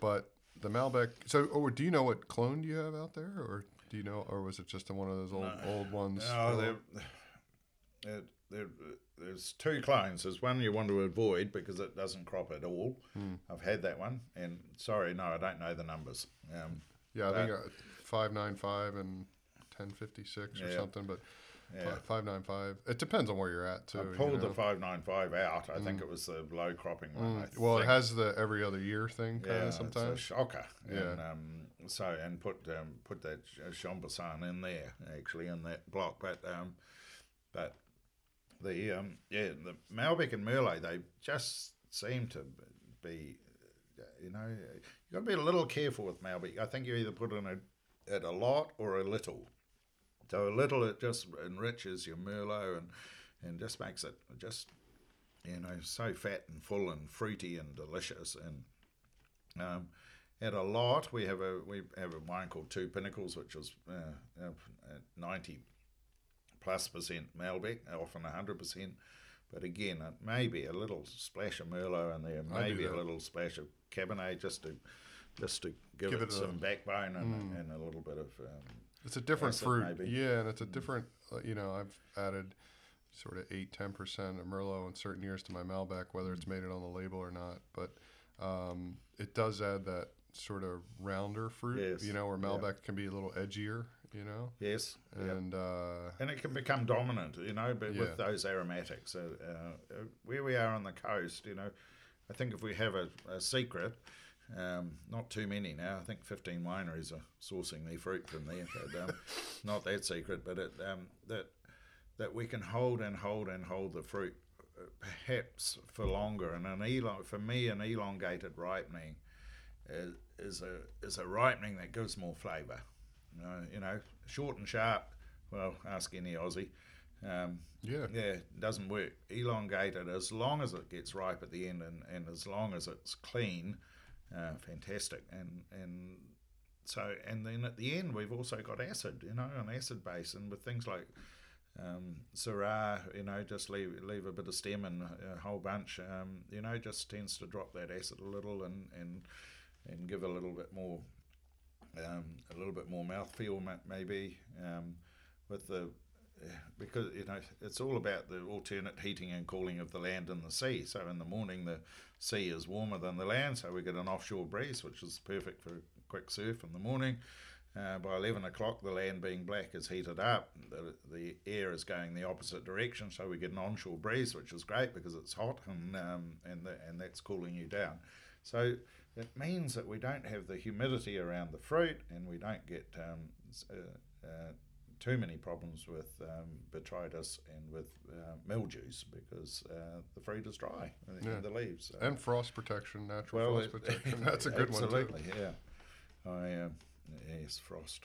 but the Malbec. So, do you know what clone you have out there, or was it just one of those old ones? No, there's two clones. There's one you want to avoid because it doesn't crop at all. I've had that one, and sorry, no, I don't know the numbers. I think 595 and 1056 or something, but 595. It depends on where you're at too. I pulled the 595 out. I think it was the low cropping one. Well, it has the every other year thing kind of sometimes. It's a shocker. Yeah. And, put that Chambourcin in there actually in that block, but the Malbec and Merlot, they just seem to be, you got to be a little careful with Malbec. I think you either put in a lot or a little. So a little, it just enriches your Merlot and just makes it just, so fat and full and fruity and delicious. And at a lot, we have a wine called Two Pinnacles, which is 90%+ Malbec, often 100%. But again, it may be a little splash of Merlot in there, maybe a little splash of Cabernet just to give it some backbone and a little bit of... it's a different fruit, maybe. Yeah, and it's a different... I've added sort of 8-10% of Merlot in certain years to my Malbec, whether it's made it on the label or not, but it does add that sort of rounder fruit, where Malbec can be a little edgier, you know? Yes. And and it can become dominant, you know, but with those aromatics. Where we are on the coast, you know, I think if we have a secret, not too many now, I think 15 wineries are sourcing their fruit from there, but not that secret, but it, that we can hold the fruit perhaps for longer. And for me, an elongated ripening is a ripening that gives more flavour. You know, short and sharp, well, ask any Aussie. Doesn't work. Elongated, as long as it gets ripe at the end and as long as it's clean, fantastic. And then at the end we've also got acid, you know, an acid base, and with things like Syrah, you know, just leave a bit of stem and a whole bunch, you know, just tends to drop that acid a little and give a little bit more mouthfeel maybe, with the, because, you know, it's all about the alternate heating and cooling of the land and the sea. So in the morning the sea is warmer than the land, so we get an offshore breeze, which is perfect for a quick surf in the morning. By 11 o'clock, the land being black is heated up. The air is going the opposite direction, so we get an onshore breeze, which is great because it's hot and that's cooling you down. So it means that we don't have the humidity around the fruit, and we don't get too many problems with botrytis and with mildews because the fruit is dry in the leaves. So. And frost protection, natural frost protection. That's a good one too. Absolutely, yeah. Yes, frost.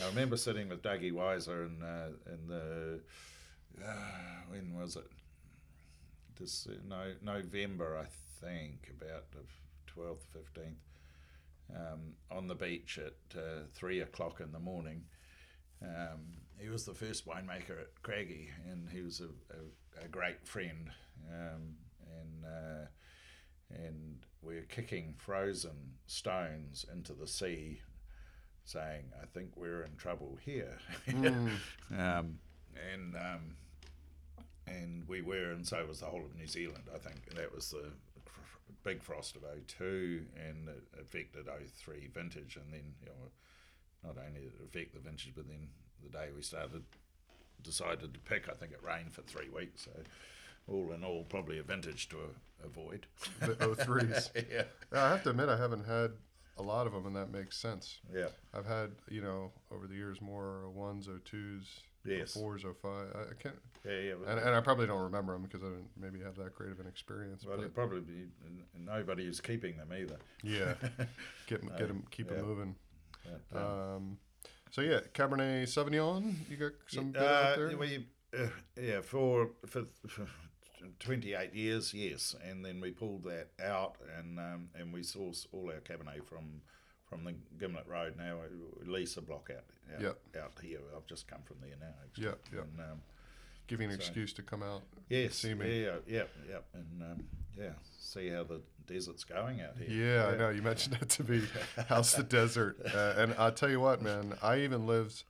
I remember sitting with Dougie Wisor in the when was it? November, I think, about the 12th, 15th, on the beach at 3 o'clock in the morning. He was the first winemaker at Craggy, and he was a great friend. And we're kicking frozen stones into the sea, saying, "I think we're in trouble here." And we were, and so was the whole of New Zealand. I think that was the big frost of 02, and it affected 03 vintage. And then, you know, not only did it affect the vintage, but then the day we decided to pick, I think it rained for 3 weeks. So all in all, probably a vintage to avoid. The 03s. Yeah. Now, I have to admit, I haven't had a lot of them, and that makes sense. Yeah. I've had, you know, over the years, more 01s, 02s, 04s, 05. I can't. Yeah. And I probably don't remember them because I didn't maybe have that great of an experience. Well, but probably be, nobody is keeping them either. Yeah. Get them, keep them moving. Yeah. So yeah, Cabernet Sauvignon. You got some bit out there. We for 28 years, yes, and then we pulled that out, and we source all our Cabernet from the Gimlet Road now. We lease a block out here. I've just come from there now, actually. Yeah. And, giving an excuse to come out. Yes, see me. Yeah, and see how the desert's going out here. Yeah, I know you mentioned that to me. How's the desert? And I tell you what, man, I even lived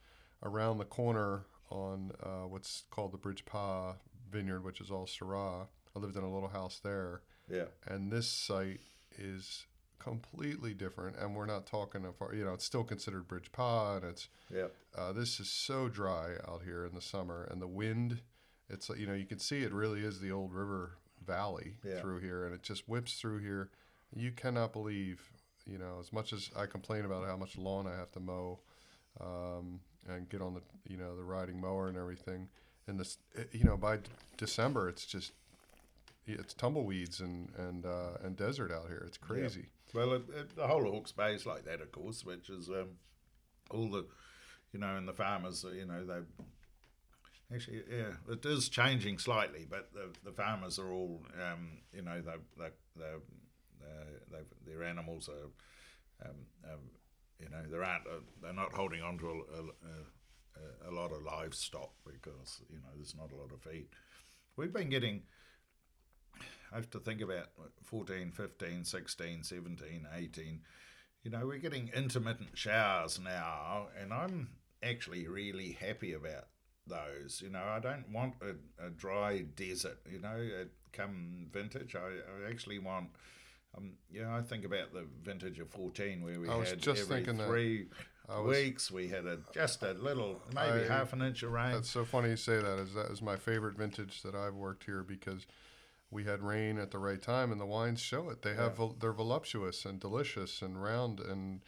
around the corner on what's called the Bridge Pa Vineyard, which is all Syrah. I lived in a little house there. Yeah. And this site is completely different, and we're not talking about, you know, it's still considered Bridge Pa, and it's this is so dry out here in the summer, and the wind, it's like, you know, you can see it really is the old river valley through here, and it just whips through here. You cannot believe, you know, as much as I complain about how much lawn I have to mow, and get on the, you know, the riding mower and everything. And this, you know, by December, it's just, it's tumbleweeds and desert out here. It's crazy. Yeah. Well, the whole Hawke's Bay is like that, of course, which is all the, you know, and the farmers, you know, they actually, it is changing slightly, but the farmers are all, you know, their animals are, you know, they're not holding on to a lot of livestock because, you know, there's not a lot of feed. We've been getting, I have to think about 14, 15, 16, 17, 18. You know, we're getting intermittent showers now, and I'm actually really happy about those. You know, I don't want a dry desert, you know, come vintage. I actually want, I think about the vintage of 14 where we had every three... weeks. We had just a little, maybe half an inch of rain. That's so funny you say that. That is my favorite vintage that I've worked here, because we had rain at the right time, and the wines show it. They have they're voluptuous and delicious and round and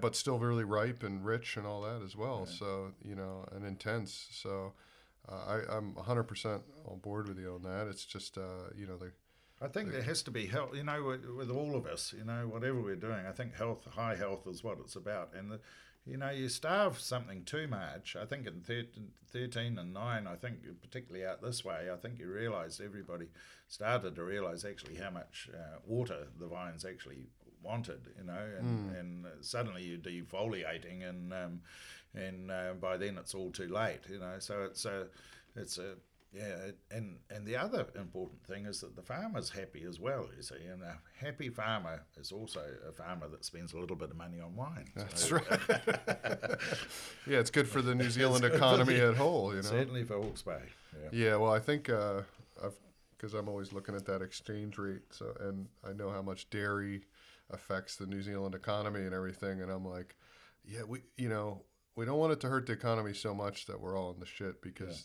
but still really ripe and rich and all that as well. Yeah. So and intense. So I'm 100% on board with you on that. It's just I think there has to be health. With all of us, whatever we're doing, I think high health is what it's about. And you starve something too much. I think in 13 and 9, I think particularly out this way, I think you realise, everybody started to realise actually how much water the vines actually wanted, and suddenly you're defoliating, and by then it's all too late, So it's a and the other important thing is that the farmer's happy as well, you see, and a happy farmer is also a farmer that spends a little bit of money on wine. That's right. Yeah, it's good for the New Zealand economy at whole, Certainly for Hawke's Bay. Yeah. Yeah, well, I think, because I'm always looking at that exchange rate, so, and I know how much dairy affects the New Zealand economy and everything, and I'm like, yeah, we don't want it to hurt the economy so much that we're all in the shit, because,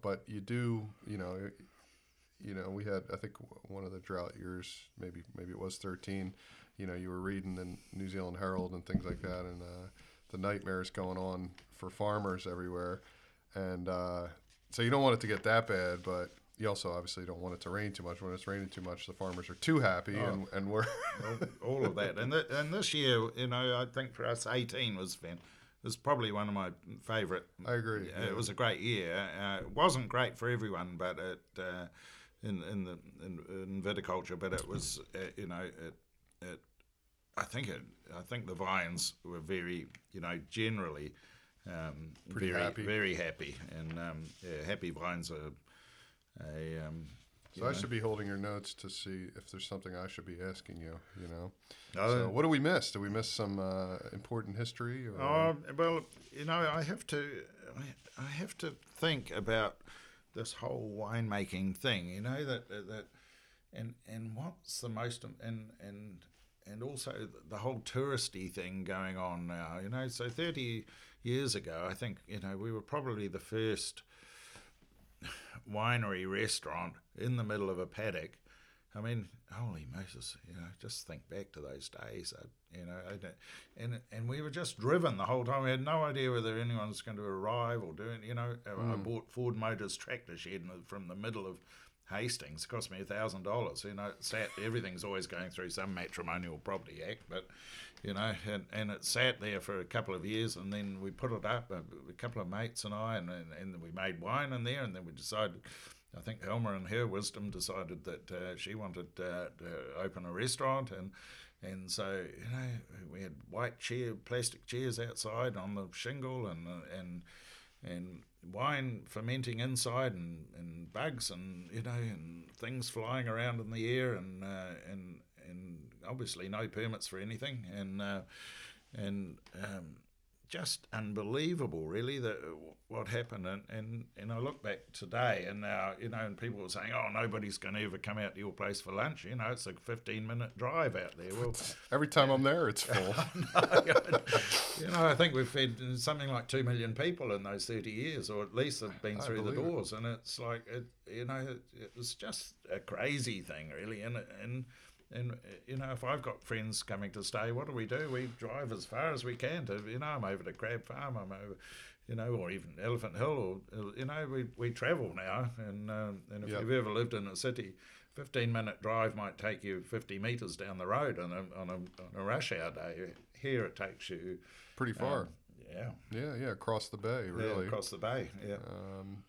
but you do, we had, I think, one of the drought years, maybe it was 13, you were reading the New Zealand Herald and things like that, and the nightmares going on for farmers everywhere. And so you don't want it to get that bad, but you also obviously don't want it to rain too much. When it's raining too much, the farmers are too happy, and we're... all of that. And this year, I think for us, 18 was fantastic. It was probably one of my favourite. I agree. It was a great year. It wasn't great for everyone, but it in viticulture. But it was, I think the vines were very, generally, pretty very happy. Very happy, and happy vines are. So I should be holding your notes to see if there's something I should be asking you, So what do we miss? Do we miss some important history? Or? Oh, well, I have to think about this whole winemaking thing, and what's the most, and also the whole touristy thing going on now, So 30 years ago, I think, we were probably the first winery restaurant in the middle of a paddock. I mean, holy Moses! Just think back to those days. And we were just driven the whole time. We had no idea whether anyone was going to arrive or do it. I bought Ford Motors tractor shed from the middle of Hastings. It cost me $1,000. It sat. Everything's always going through some matrimonial property act, but and it sat there for a couple of years, and then we put it up. A couple of mates and I, and we made wine in there, and then we decided. I think Elmer, in her wisdom, decided that she wanted to open a restaurant, and so we had plastic chairs outside on the shingle, and wine fermenting inside, and bugs, and and things flying around in the air, and obviously no permits for anything, just unbelievable, really, that what happened. And I look back today, and now and people were saying, "Oh, nobody's going to ever come out to your place for lunch." It's a 15-minute drive out there. Well, every time I'm there, it's full. I think we've fed something like 2 million people in those 30 years, or at least have been through the doors. And it's like it was just a crazy thing, really, And if I've got friends coming to stay, what do? We drive as far as we can to, I'm over to Crab Farm, I'm over, or even Elephant Hill, or, we travel now. And if you've ever lived in a city, 15-minute drive might take you 50 metres down the road on a rush hour day. Here it takes you... pretty far. Yeah, across the bay, really. Yeah, across the bay, yeah.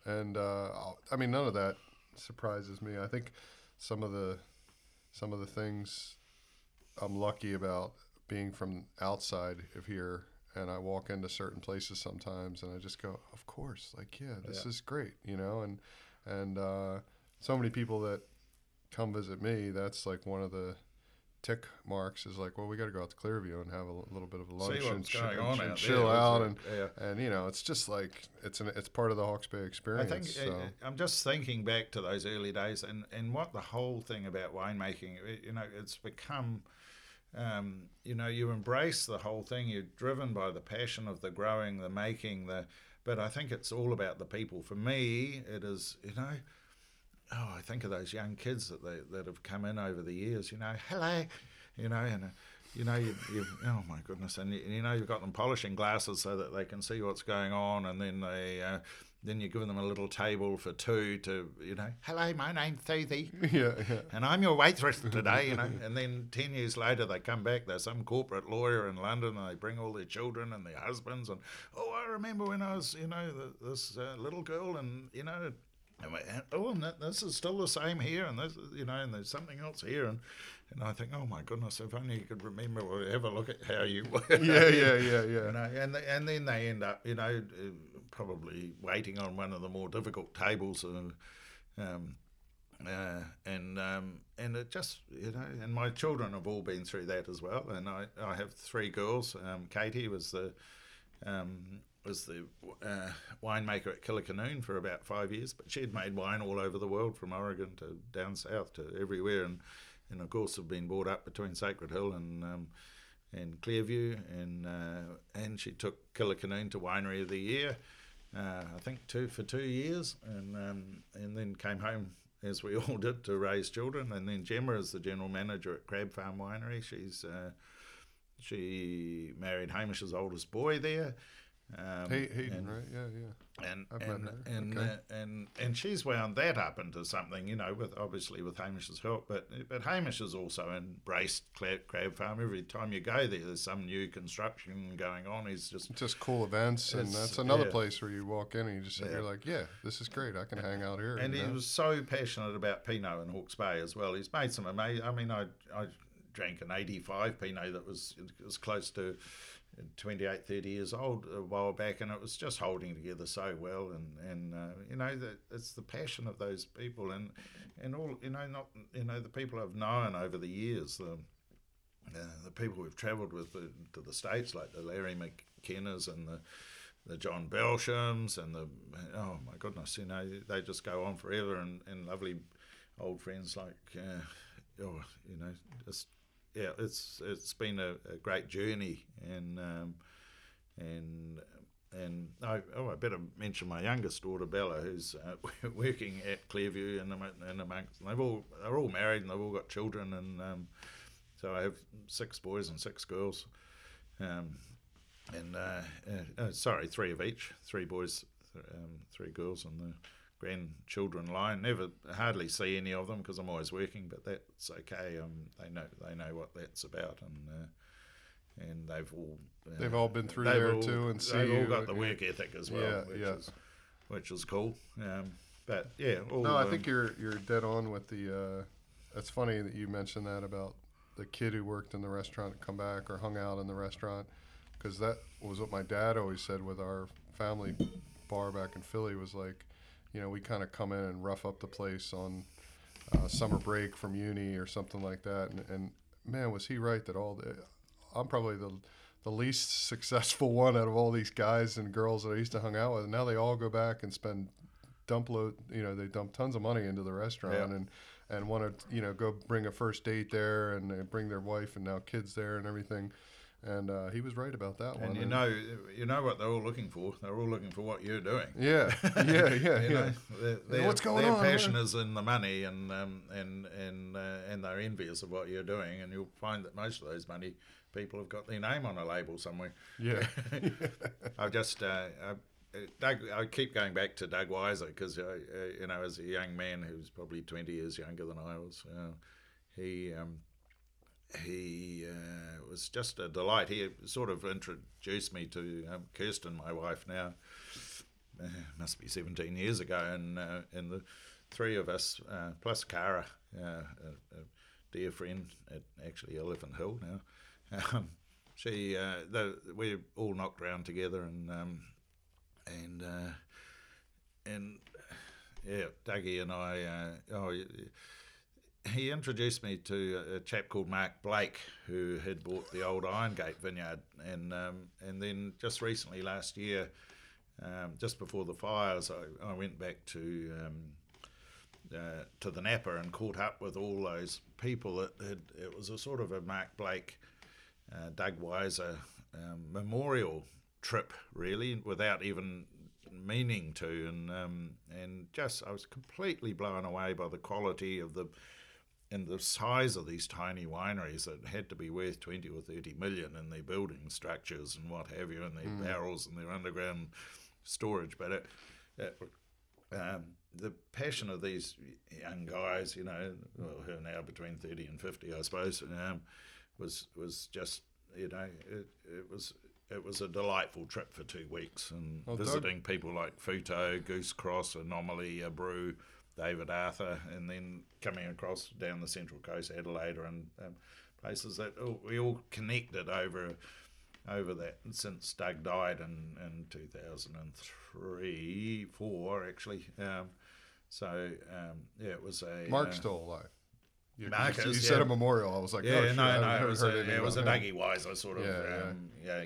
None of that surprises me. I think some of the things I'm lucky about being from outside of here, and I walk into certain places sometimes and I just go, of course, this is great, and so many people that come visit me, that's like one of the tick marks is like, well, we got to go out to Clearview and have a little bit of a lunch and chill out, and it's just like it's part of the Hawke's Bay experience. I think I'm just thinking back to those early days, and what the whole thing about winemaking, it's become You know, you embrace the whole thing. You're driven by the passion of the growing, the making, but I think it's all about the people. For me, it is, you know, oh, I think of those young kids that have come in over the years, you know, hello, you know, and, you know, oh my goodness, and, you know, you've got them polishing glasses so that they can see what's going on, and then they... Then you're giving them a little table for two to, you know, hello, my name's Susie, and I'm your waitress today, you know. And then 10 years later, they come back, they're some corporate lawyer in London, and they bring all their children and their husbands, and, oh, I remember when I was, you know, this little girl, and, you know, and, oh, and this is still the same here, and this, you know, and there's something else here, and I think, oh my goodness, if only you could remember or have a look at how you were. You know, and then they end up, you know, probably waiting on one of the more difficult tables, and it just, you know, and my children have all been through that as well, and I have three girls. Katie was the winemaker at Killikanoon for about 5 years, but she'd made wine all over the world, from Oregon to down south to everywhere, and of course have been brought up between Sacred Hill and Clearview, and she took Killikanoon to Winery of the Year, I think for 2 years, and then came home, as we all did, to raise children. And then Gemma is the general manager at Crab Farm Winery. She married Hamish's oldest boy there. And she's wound that up into something, you know, with Hamish's help, but Hamish has also embraced Crab Farm. Every time you go there's some new construction going on. He's just cool events, and that's another place where you walk in and you just you're like, yeah, this is great, I can hang out here. And he was so passionate about Pinot in Hawke's Bay as well. He's made some amazing. I mean, I drank an 85 Pinot that was as close to 28, 30 years old a while back, and it was just holding together so well, and you know, that it's the passion of those people, and all, you know, not, you know, the people I've known over the years, the people we've travelled with to the States, like the Larry McKenna's and the John Belshams, and the, oh my goodness, you know, they just go on forever, and lovely old friends like you know, just. Yeah, it's been a great journey, and I better mention my youngest daughter Bella, who's working at Clearview, and amongst, and they're all married and they've all got children, and so I have 6 boys and 6 girls, sorry, 3 of each, 3 boys, 3 girls, and the grandchildren line. Hardly see any of them because I'm always working, but that's okay. They know what that's about, and they've all been through there too, and they've all got the work ethic as well, which is cool. But yeah, I think you're dead on with the. It's funny that you mentioned that about the kid who worked in the restaurant and come back or hung out in the restaurant, because that was what my dad always said with our family bar back in Philly, was like, you know, we kind of come in and rough up the place on summer break from uni or something like that. And man, was he right that I'm probably the least successful one out of all these guys and girls that I used to hung out with. And now they all go back and spend they dump tons of money into the restaurant and want to, you know, go bring a first date there and bring their wife and now kids there and everything. And he was right about that one. And you know what they're all looking for. They're all looking for what you're doing. Yeah. What's going on? Their passion is in the money, and they're envious of what you're doing. And you'll find that most of those money people have got their name on a label somewhere. Yeah. I keep going back to Doug Wisor because you know, as a young man who's probably 20 years younger than I was, He was just a delight. He sort of introduced me to Kirsten, my wife now, must be 17 years ago, and the three of us, plus Kara, a dear friend at actually Elephant Hill now, we all knocked around together, and Dougie and I. He introduced me to a chap called Mark Blake, who had bought the old Iron Gate vineyard, and then just recently last year, just before the fires, I went back to to the Napa and caught up with all those people. It was a sort of a Mark Blake, Doug Wisor memorial trip, really, without even meaning to, and just I was completely blown away by the quality of the size of these tiny wineries that had to be worth 20 or 30 million in their building structures and what have you, and their barrels and their underground storage. But the passion of these young guys, you know, well, who are now between 30 and 50, I suppose, was just, you know, it was a delightful trip for 2 weeks, and visiting people like Futo, Goose Cross, Anomaly, Abrew, David Arthur, and then coming across down the Central Coast, Adelaide, and places that we all connected over that. And since Doug died in 2004, actually. It was a... Mark's still alive. Marcus, you said a memorial. I was like, it was a Dougie Wisor sort of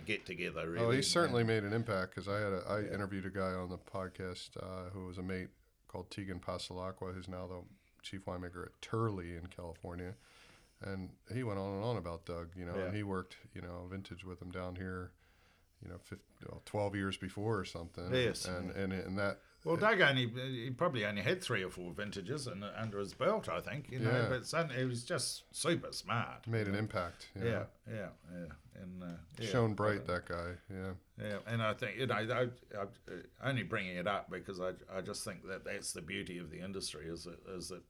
get together. Really. Oh, he certainly made an impact, because I interviewed a guy on the podcast who was a mate called Tegan Pasalacqua, who's now the chief winemaker at Turley in California, and he went on and on about Doug. You know, and he worked vintage with him down here, 12 years before or something. Yes, and that. Well, Doug probably only had 3 or 4 vintages under his belt, I think. But suddenly he was just super smart. Made an impact. Yeah. And shone bright, that guy. Yeah. And I think I'm only bringing it up because I just think that that's the beauty of the industry is that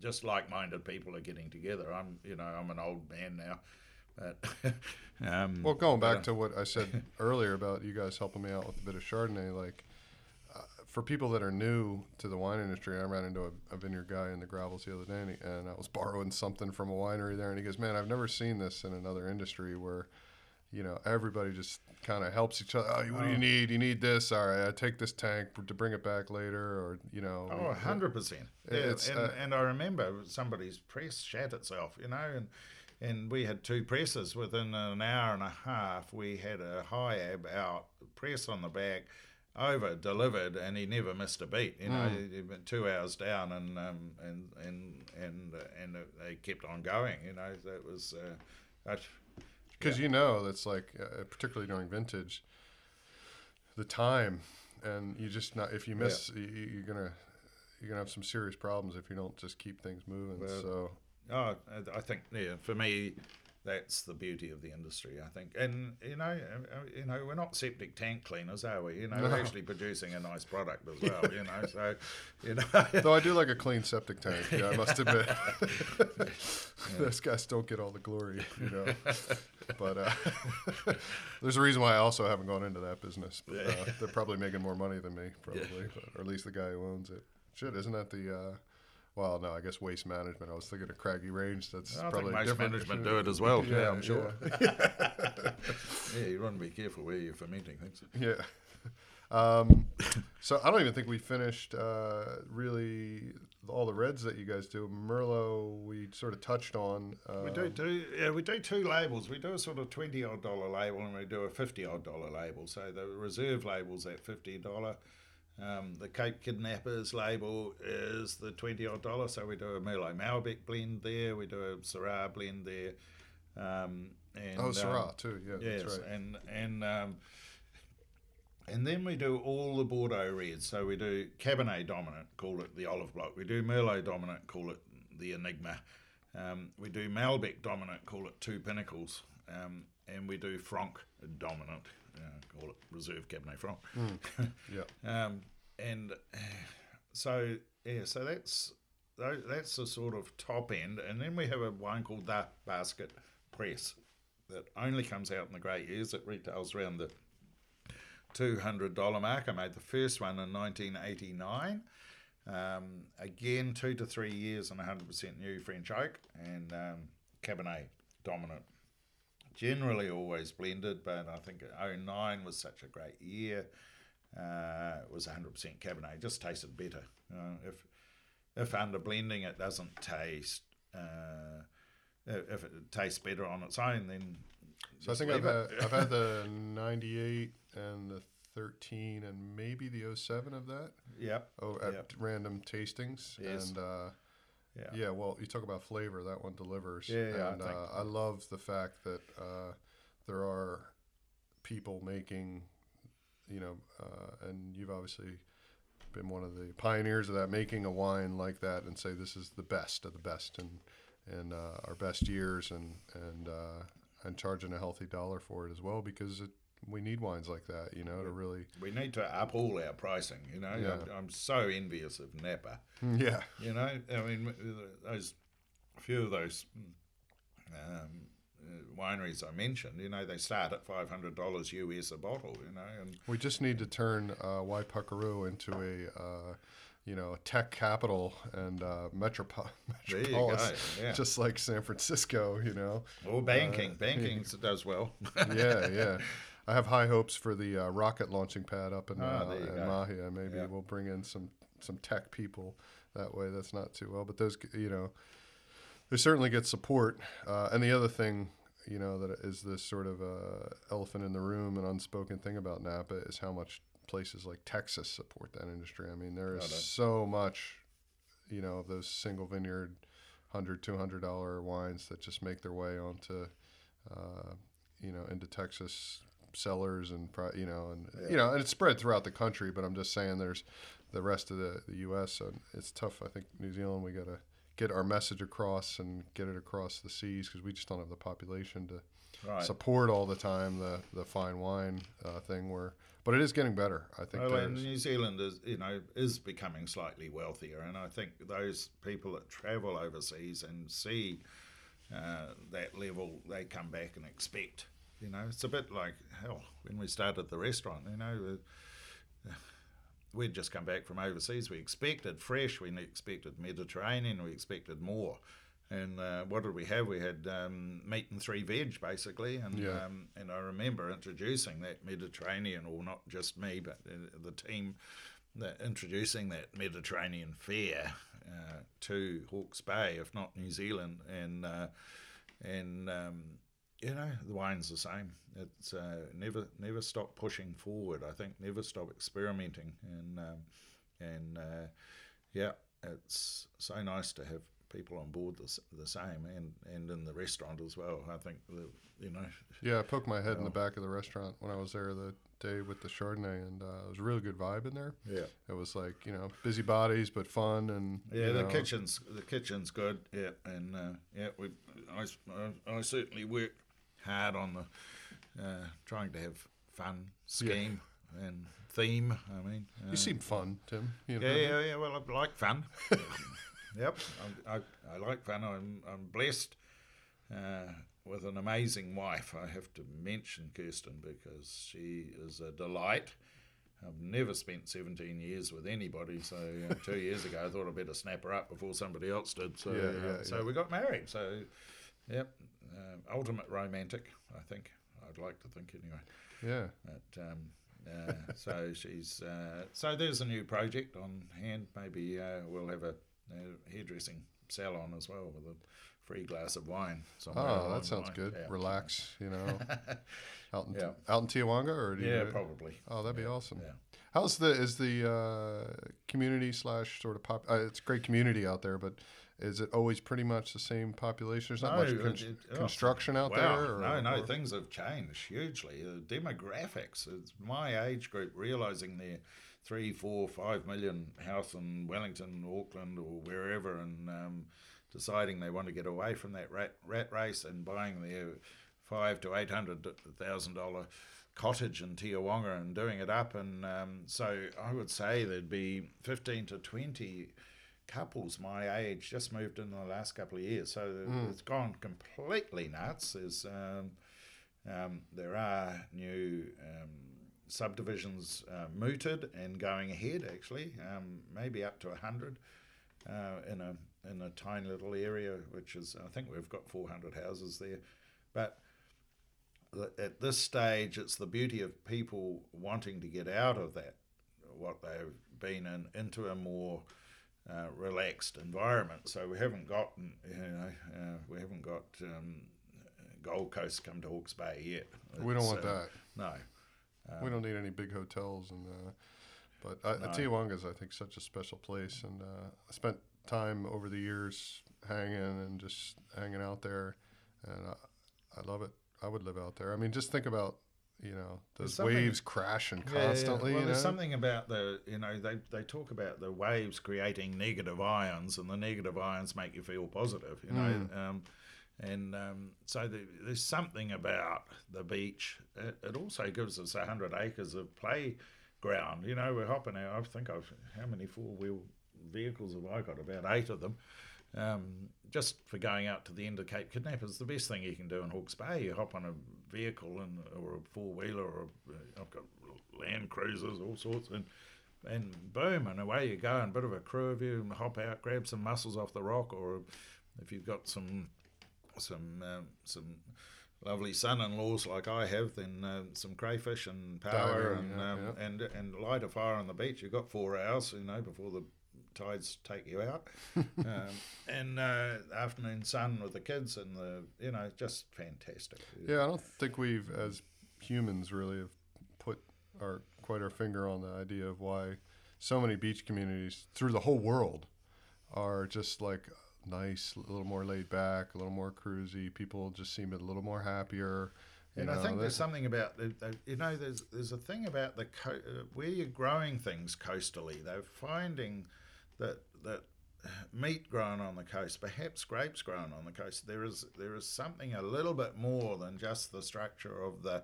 just like-minded people are getting together. I'm an old man now. Well, going back to what I said earlier about you guys helping me out with a bit of Chardonnay, like. For people that are new to the wine industry, I ran into a vineyard guy in the Gravels the other day, and I was borrowing something from a winery there, and he goes, "Man, I've never seen this in another industry where, everybody just kind of helps each other. Oh, what do you need? You need this. All right, I take this tank to bring it back later, or 100%. And I remember somebody's press shat itself, and we had 2 presses within an hour and a half. We had a high ab out, press on the back. Over delivered, and he never missed a beat. He went 2 hours down, and they kept on going. That was because that's like particularly during vintage, the time, and you just not if you miss, you're gonna have some serious problems if you don't just keep things moving. I think for me. That's the beauty of the industry, I think. And, we're not septic tank cleaners, are we? We're actually producing a nice product as well, Though I do like a clean septic tank, I must admit. Those guys don't get all the glory, But there's a reason why I also haven't gone into that business. But, they're probably making more money than me, or at least the guy who owns it. Shit, isn't that the... Well, no, I guess waste management. I was thinking of Craggy Range. That's probably waste management do it as well. Yeah, I'm sure. You want to be careful where you're fermenting things. Yeah. So I don't even think we finished really all the reds that you guys do. Merlot, we sort of touched on. We do 2 labels. We do a sort of $20-odd label, and we do a $50-odd label. So the reserve label's at $50. The Cape Kidnappers label is the $20-odd, so we do a Merlot Malbec blend there, we do a Syrah blend there, Syrah too, that's right. And then we do all the Bordeaux reds, so we do Cabernet dominant, call it the Olive Block, we do Merlot dominant, call it the Enigma, we do Malbec dominant, call it Two Pinnacles, and we do Franc dominant. Call it Reserve Cabernet Franc. So that's the sort of top end, and then we have a wine called the Basket Press that only comes out in the great years. It retails around the $200 mark. I made the first one in 1989. Again, 2 to 3 years and 100% new French oak and Cabernet dominant. Generally always blended, but I think 2009 was such a great year. It was 100% Cabernet. It just tasted better. If under blending it doesn't taste, if it tastes better on its own, then... So I think I've had the 98 and the 13 and maybe the 07 of that. Yep. At random tastings. Yes. And yeah, well, you talk about flavor, that one delivers. Yeah, and I love the fact that there are people making, and you've obviously been one of the pioneers of that, making a wine like that and say this is the best of the best and our best years and charging a healthy dollar for it as well, because we need wines like that, to really... We need to up all our pricing, Yeah. I'm so envious of Napa. Yeah. Those few of those wineries I mentioned, they start at $500 US a bottle, And we just need to turn Waipakaroo into a... tech capital and metropolis, yeah. Just like San Francisco, Oh, banking. Banking does well. Yeah. I have high hopes for the rocket launching pad up in Mahia. Maybe we'll bring in some tech people that way. That's not too well. But those, they certainly get support. And the other thing, that is this sort of elephant in the room and unspoken thing about Napa is how much places like Texas support that industry. I mean, there is so much, of those single vineyard $100, $200 wines that just make their way onto, into Texas cellars and it's spread throughout the country, but I'm just saying there's the rest of the U.S., so it's tough. I think New Zealand, we got to get our message across and get it across the seas because we just don't have the population to support all the time the fine wine thing where... But it is getting better, I think. And New Zealand is becoming slightly wealthier, and I think those people that travel overseas and see that level, they come back and expect. It's a bit like hell when we started the restaurant. We'd just come back from overseas. We expected fresh, we expected Mediterranean, we expected more. And what did we have? We had meat and three veg, basically. And and I remember introducing that Mediterranean, or not just me, but the team, introducing that Mediterranean fare to Hawke's Bay, if not New Zealand. And the wine's the same. It's never stop pushing forward. I think never stop experimenting. And it's so nice to have people on board the same and in the restaurant as well. I think . Yeah, I poked my head in the back of the restaurant when I was there the day with the Chardonnay, and it was a really good vibe in there. Yeah, it was like busy bodies but fun and the kitchen's good. Yeah, and I certainly worked hard on the trying to have fun scheme. Yeah. And theme. I mean, you seem fun, Tim. Yeah. Well, I like fun. Yep, I like fun. I'm blessed with an amazing wife. I have to mention Kirsten because she is a delight. I've never spent 17 years with anybody, so 2 years ago I thought I'd better snap her up before somebody else did. So so we got married. So, yep, ultimate romantic, I think. I'd like to think anyway. Yeah. But, so she's... so there's a new project on hand. Maybe we'll have a hairdressing salon as well with a free glass of wine. That sounds good. Yeah. Relax, out in Te Awanga, or probably. Oh, that'd be awesome. Yeah. How's the community / sort of pop? It's a great community out there, but is it always pretty much the same population? There's not much construction out there. No, things have changed hugely. The demographics. It's my age group realizing they're 3, 4, 5 million house in Wellington, Auckland, or wherever, and deciding they want to get away from that rat race and buying their $500,000 to $800,000 cottage in Te Awanga and doing it up. And so I would say there'd be 15 to 20 couples my age just moved in the last couple of years. So it's gone completely nuts. There's there are new subdivisions mooted and going ahead, actually, maybe up to 100 in a tiny little area, which is, I think we've got 400 houses there. But at this stage, it's the beauty of people wanting to get out of that, what they've been in, into a more relaxed environment. So we haven't got, Gold Coast come to Hawke's Bay yet. We don't want that. No. We don't need any big hotels and But Te Awanga is, I think, such a special place, and I spent time over the years hanging out there, and I love it. I would live out there. I mean, just think about, you know, those waves crashing constantly. Yeah. Well, there's something about the, you know, they talk about the waves creating negative ions, and the negative ions make you feel positive, you know. So there's something about the beach. It also gives us 100 acres of playground. You know, we're hopping out. I think how many four-wheel vehicles have I got? About 8 of them. Just for going out to the end of Cape Kidnappers, the best thing you can do in Hawke's Bay. You hop on a vehicle or a four-wheeler, or I've got Land Cruisers, all sorts, and boom, and away you go. And a bit of a crew of you, and hop out, grab some mussels off the rock, or if you've got some lovely son-in-laws like I have, then some crayfish and power, and light a fire on the beach. You've got 4 hours, you know, before the tides take you out, and afternoon sun with the kids, and just fantastic. Yeah, I don't think we've, as humans, really have put our finger on the idea of why so many beach communities through the whole world are just like nice, a little more laid back, a little more cruisy. People just seem a little more happier. I think there's something about, you know, there's a thing about the where you're growing things coastally. They're finding that meat grown on the coast, perhaps grapes grown on the coast, there is something a little bit more than just the structure of the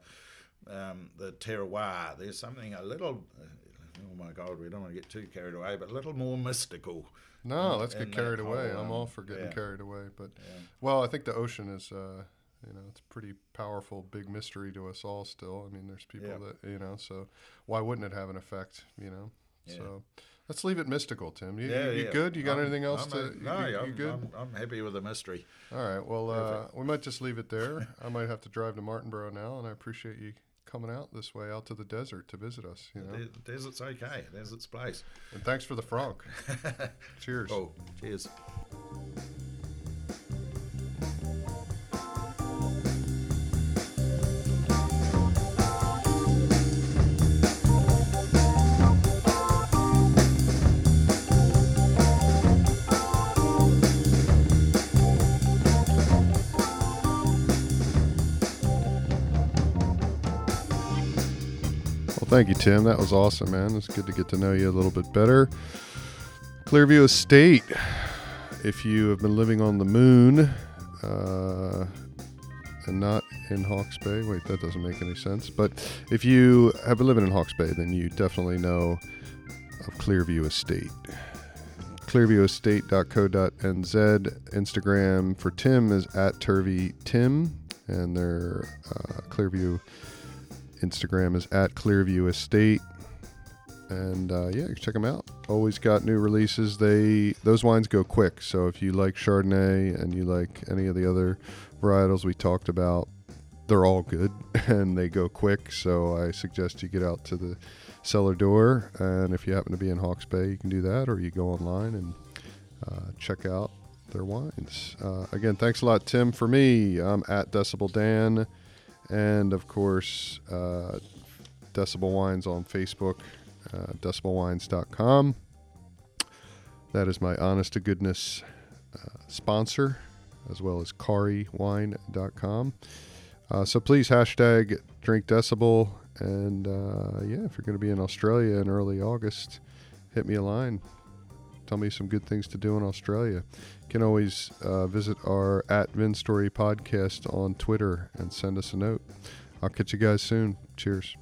terroir. There's something a little, oh my God, we don't want to get too carried away, but a little more mystical. No, let's get carried away. I'm all for getting carried away. But, well, I think the ocean is, it's a pretty powerful, big mystery to us all still. I mean, there's people that, so why wouldn't it have an effect, you know? Yeah. So let's leave it mystical, Tim. You good? You got anything else to... No, you good? I'm happy with the mystery. All right. Well, we might just leave it there. I might have to drive to Martinborough now, and I appreciate you coming out this way, out to the desert to visit us. You know? The desert's okay. The desert's place. And thanks for the franc. Cheers. Oh, cheers. Thank you, Tim. That was awesome, man. It's good to get to know you a little bit better. Clearview Estate. If you have been living on the moon and not in Hawke's Bay, wait, that doesn't make any sense. But if you have been living in Hawke's Bay, then you definitely know of Clearview Estate. Clearviewestate.co.nz. Instagram for Tim is @TurveyTim, and their Clearview Instagram is @Clearview Estate, and you can check them out. Always got new releases. Those wines go quick, so if you like Chardonnay and you like any of the other varietals we talked about, they're all good and they go quick, so I suggest you get out to the cellar door, and if you happen to be in Hawke's Bay, you can do that, or you go online and check out their wines. Again, thanks a lot, Tim. For me, I'm @DecibelDan. And, of course, Decibel Wines on Facebook, decibelwines.com. That is my honest-to-goodness sponsor, as well as CarriWine.com. So please hashtag DrinkDecibel. And, if you're going to be in Australia in early August, hit me a line. Tell me some good things to do in Australia. Can always visit our @VinStory podcast on Twitter and send us a note. I'll catch you guys soon. Cheers.